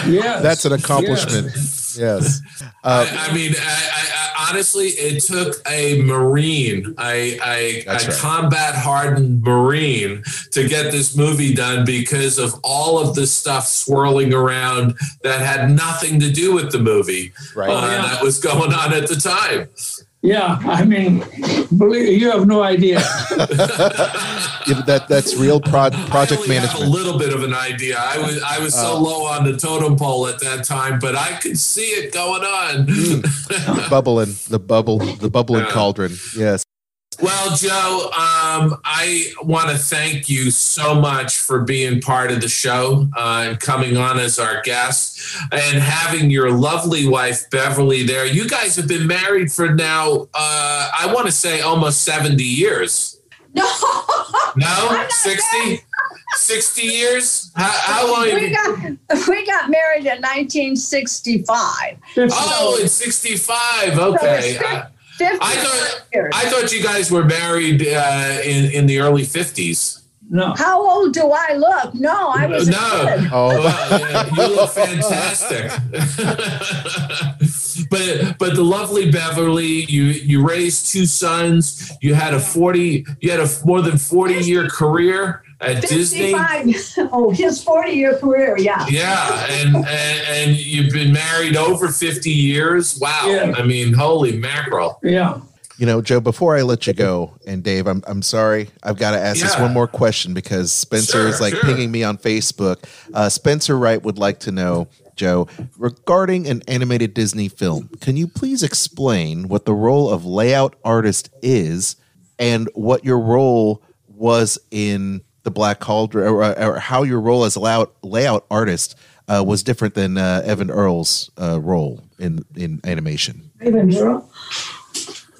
Yes. That's an accomplishment. Yes. yes. Uh, I, I mean, I, I, honestly, it took a Marine, a, a, a right. combat-hardened Marine to get this movie done because of all of the stuff swirling around that had nothing to do with the movie right. uh, yeah. that was going on at the time. Yeah, I mean, believe you have no idea. yeah, that that's real pro- project I only management. Have a little bit of an idea. I was I was so uh, low on the totem pole at that time, but I could see it going on. mm. bubbling the bubble, the bubbling yeah. cauldron. Yes. Well, Joe, um, I want to thank you so much for being part of the show uh, and coming on as our guest and having your lovely wife, Beverly, there. You guys have been married for now, uh, I want to say almost seventy years. No. No? sixty? sixty years? How, how long? We got, we got married in nineteen sixty-five. Oh, in sixty-five. Okay. So I thought years. I thought you guys were married uh, in in the early fifties. No. How old do I look? No, I was. No. Oh. Well, yeah, you look fantastic. But but the lovely Beverly, you you raised two sons. You had a forty. You had a more than forty year career at fifty-five. Disney. Oh, his forty year career. Yeah. Yeah, and, and and you've been married over fifty years. Wow. Yeah. I mean, holy mackerel. Yeah. You know, Joe, before I let you go, and Dave, I'm I'm sorry, I've got to ask yeah. this one more question because Spencer sure, is like sure. pinging me on Facebook. Uh, Spencer Wright would like to know, Joe, regarding an animated Disney film, can you please explain what the role of layout artist is and what your role was in The Black Cauldron, or, or how your role as layout, layout artist uh, was different than uh, Evan Earle's uh, role in, in animation? Evan Earle?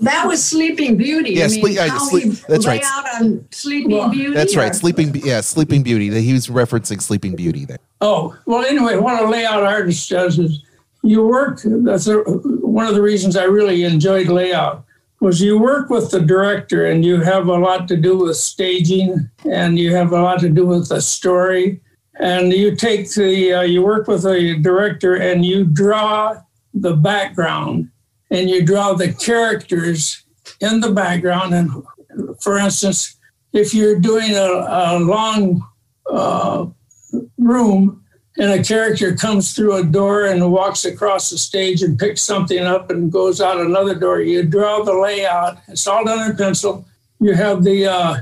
That was Sleeping Beauty. Yeah, I mean, sleep, I, sleep, that's right. Out on Sleeping well, Beauty. That's or? right. Sleeping. Yeah, Sleeping Beauty. He was referencing Sleeping Beauty there. Oh well. Anyway, what a layout artist does is you work. That's a, one of the reasons I really enjoyed layout was you work with the director and you have a lot to do with staging and you have a lot to do with the story and you take the uh, you work with the director and you draw the background. And you draw the characters in the background. And for instance, if you're doing a, a long uh, room and a character comes through a door and walks across the stage and picks something up and goes out another door, you draw the layout. It's all done in pencil. You have the uh,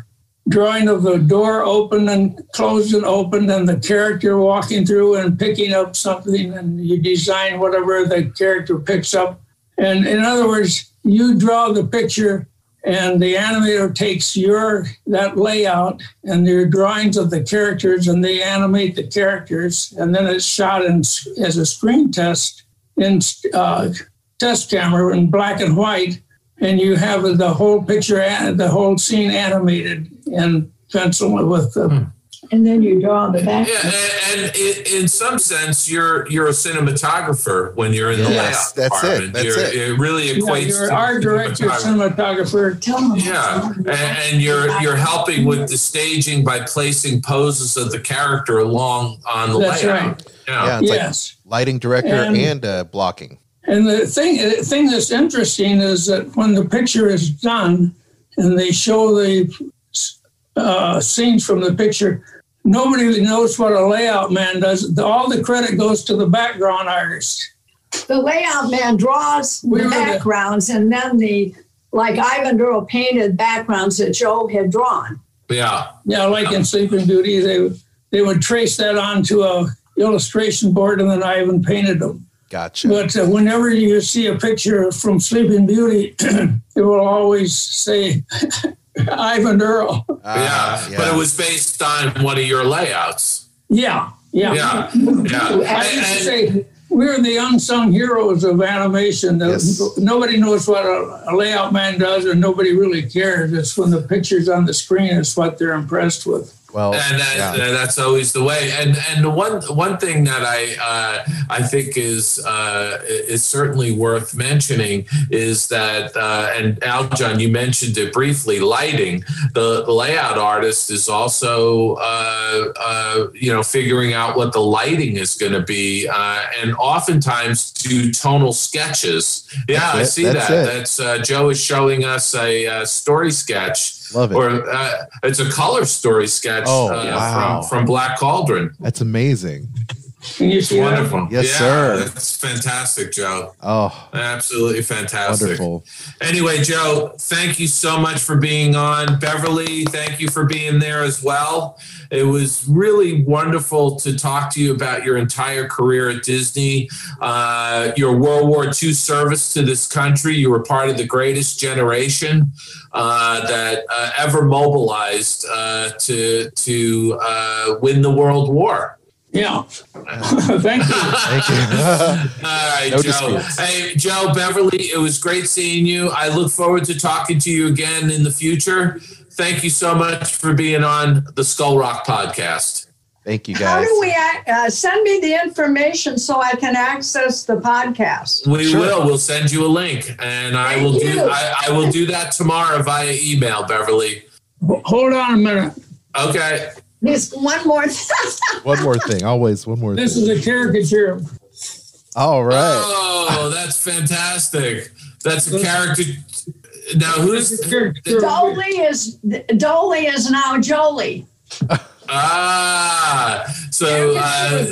drawing of the door open and closed and opened and the character walking through and picking up something and you design whatever the character picks up. And in other words, you draw the picture and the animator takes your that layout and your drawings of the characters and they animate the characters. And then it's shot in, as a screen test in uh, test camera in black and white. And you have the whole picture, the whole scene animated in pencil with the hmm. And then you draw the back. Yeah, and, and in, in some sense, you're you're a cinematographer when you're in the yes, layout that's department. That's you're, it. It really equates. Yeah, you're art director, cinematographer. Tell them. Yeah, and, and you're you're helping with the staging by placing poses of the character along on the that's layout. That's right. Yeah, yeah it's yes. like lighting director and, and uh, blocking. And the thing the thing that's interesting is that when the picture is done, and they show the uh, scenes from the picture. Nobody knows what a layout man does. All the credit goes to the background artist. The layout man draws we the backgrounds, the, and then the like Ivan Earle painted backgrounds that Joe had drawn. Yeah, yeah, like yeah. in Sleeping Beauty, they they would trace that onto a illustration board, and then Ivan painted them. Gotcha. But uh, whenever you see a picture from Sleeping Beauty, it will always say. Ivan Earle. Uh, yeah, yeah, but it was based on one of your layouts. Yeah, yeah, yeah. yeah. I used to say we're the unsung heroes of animation. Yes. Nobody knows what a, a layout man does, and nobody really cares. It's when the picture's on the screen is what they're impressed with. Well, and that, yeah. that's always the way. And and the one one thing that I uh, I think is uh, is certainly worth mentioning is that uh, and Al Jahn, you mentioned it briefly. Lighting, the, the layout artist is also uh, uh, you know figuring out what the lighting is going to be, uh, and oftentimes do tonal sketches. Yeah, that's I it. see that's that. It. That's uh, Joe is showing us a, a story sketch. Love it. Or uh, it's a color story sketch oh, uh, wow. from, from Black Cauldron. That's amazing. It's wonderful. Yes, yeah, sir. That's fantastic, Joe. Oh, absolutely fantastic. Wonderful. Anyway, Joe, thank you so much for being on. Beverly, thank you for being there as well. It was really wonderful to talk to you about your entire career at Disney, uh, your World War Two service to this country. You were part of the greatest generation uh, that uh, ever mobilized uh, to, to uh, win the World War. Yeah. Thank you. Thank you. All right, no Joe. Disputes. Hey, Joe, Beverly, it was great seeing you. I look forward to talking to you again in the future. Thank you so much for being on the Skull Rock Podcast. Thank you, guys. How do we uh, send me the information so I can access the podcast? We sure. will. We'll send you a link, and I Thank will you. do. I, I will do that tomorrow via email, Beverly. Hold on a minute. Okay. There's one more thing. One more thing. Always one more this thing. This is a caricature. All right. Oh, that's fantastic. That's a character. Now, who's... Dolly is, Dolly is now Jolie. Ah. So uh,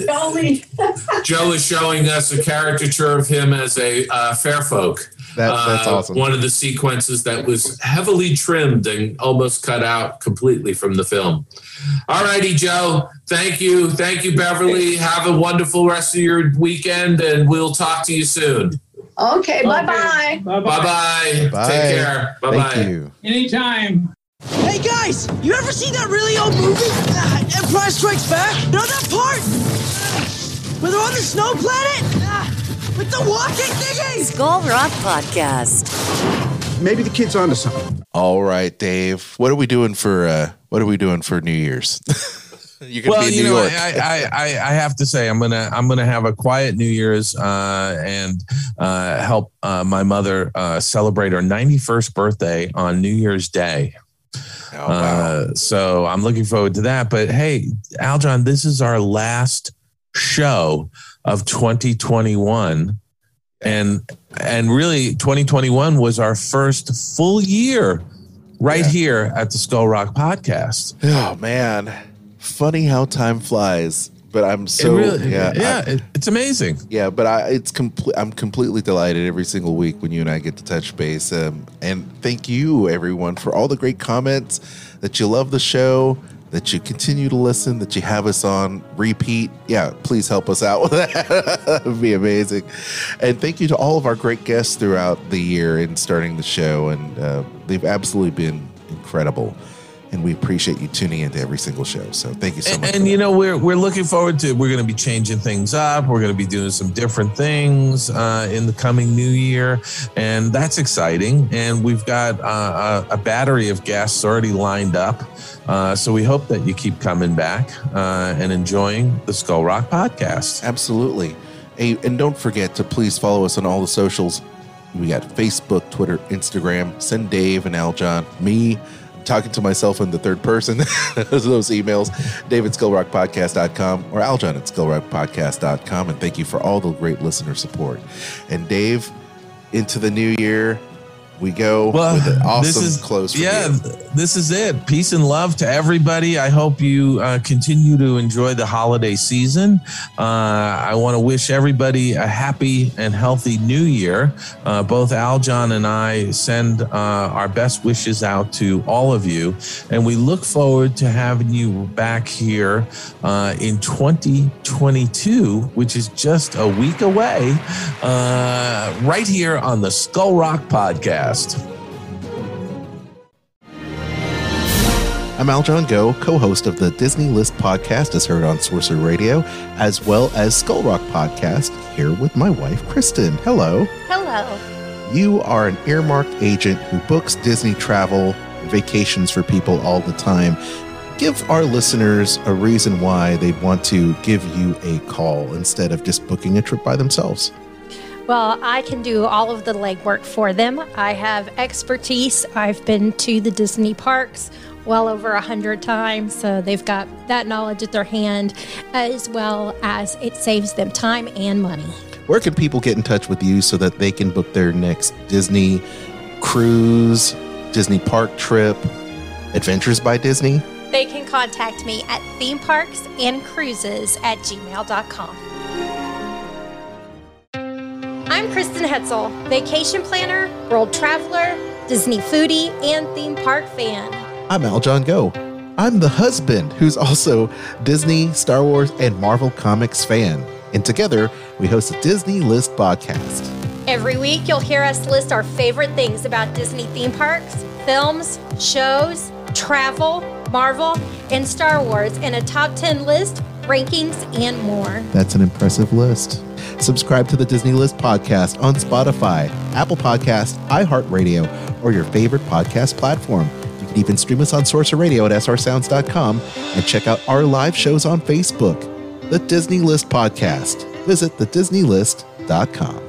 Joe is showing us a caricature of him as a uh, fair folk. That, that's uh, awesome. One of the sequences that was heavily trimmed and almost cut out completely from the film. All righty, Joe. Thank you. Thank you, Beverly. Have a wonderful rest of your weekend, and we'll talk to you soon. Okay. Bye-bye. Okay. Bye-bye. Bye-bye. Bye. Take care. Bye-bye. Thank you. Anytime. Hey, guys. You ever seen that really old movie, uh, Empire Strikes Back? You know that part? Uh, where they're on the snow planet? Uh, With the walking thingy! Skull Rock Podcast. Maybe the kid's onto something. All right, Dave. What are we doing for uh, What are we doing for New Year's? You're gonna well, be in you New know, York. I, I, I have to say, I'm gonna I'm gonna have a quiet New Year's uh, and uh, help uh, my mother uh, celebrate her ninety-first birthday on New Year's Day. Oh, wow. uh, so I'm looking forward to that. But hey, Al Jahn, this is our last show of twenty twenty-one, and and really twenty twenty-one was our first full year right yeah. here at the Skull Rock Podcast. Oh man, funny how time flies, but I'm so it really, yeah yeah I, it's amazing. Yeah, but I it's complete I'm completely delighted every single week when you and I get to touch base, um, and thank you everyone for all the great comments, that you love the show, that you continue to listen, that you have us on repeat. Yeah, please help us out with that. That would be amazing. And thank you to all of our great guests throughout the year and starting the show. And uh, they've absolutely been incredible. And we appreciate you tuning into every single show. So thank you so much. And, and you know, we're we're looking forward to, we're going to be changing things up. We're going to be doing some different things uh, in the coming new year. And that's exciting. And we've got uh, a, a battery of guests already lined up. Uh, so we hope that you keep coming back uh, and enjoying the Skull Rock Podcast. Absolutely. Hey, and don't forget to please follow us on all the socials. We got Facebook, Twitter, Instagram. Send Dave and Al Jahn, me, talking to myself in the third person, those emails, dave at skull rock podcast dot com or Al Jahn at skull rock podcast dot com. And thank you for all the great listener support. And Dave, into the new year we go well, with an awesome this is, close review. Yeah, this is it. Peace and love to everybody. I hope you uh, continue to enjoy the holiday season. Uh, I want to wish everybody a happy and healthy new year. Uh, both Al Jahn and I send uh, our best wishes out to all of you. And we look forward to having you back here uh, in twenty twenty-two, which is just a week away, uh, right here on the Skull Rock Podcast. I'm Al Jahn Goh, co-host of the Disney List podcast, as heard on Sorcerer Radio, as well as Skull Rock Podcast, here with my wife, Kristen. Hello. Hello. You are an earmarked agent who books Disney travel, vacations for people all the time. Give our listeners a reason why they want to give you a call instead of just booking a trip by themselves. Well, I can do all of the legwork for them. I have expertise. I've been to the Disney parks well over a hundred times, so they've got that knowledge at their hand, as well as it saves them time and money. Where can people get in touch with you so that they can book their next Disney cruise, Disney park trip, Adventures by Disney? They can contact me at theme parks and cruises at gmail dot com. I'm Kristen Hetzel, vacation planner, world traveler, Disney foodie, and theme park fan. I'm Al Jahn Goh. I'm the husband who's also Disney, Star Wars, and Marvel Comics fan. And together, we host a Disney List podcast. Every week, you'll hear us list our favorite things about Disney theme parks, films, shows, travel, Marvel, and Star Wars in a top ten list, rankings, and more. That's an impressive list. Subscribe to the Disney List podcast on Spotify, Apple Podcasts, iHeartRadio, or your favorite podcast platform. You You can even stream us on Sorcerer Radio at S R sounds dot com and check out our live shows on Facebook, The Disney List Podcast. Visit the disney list dot com.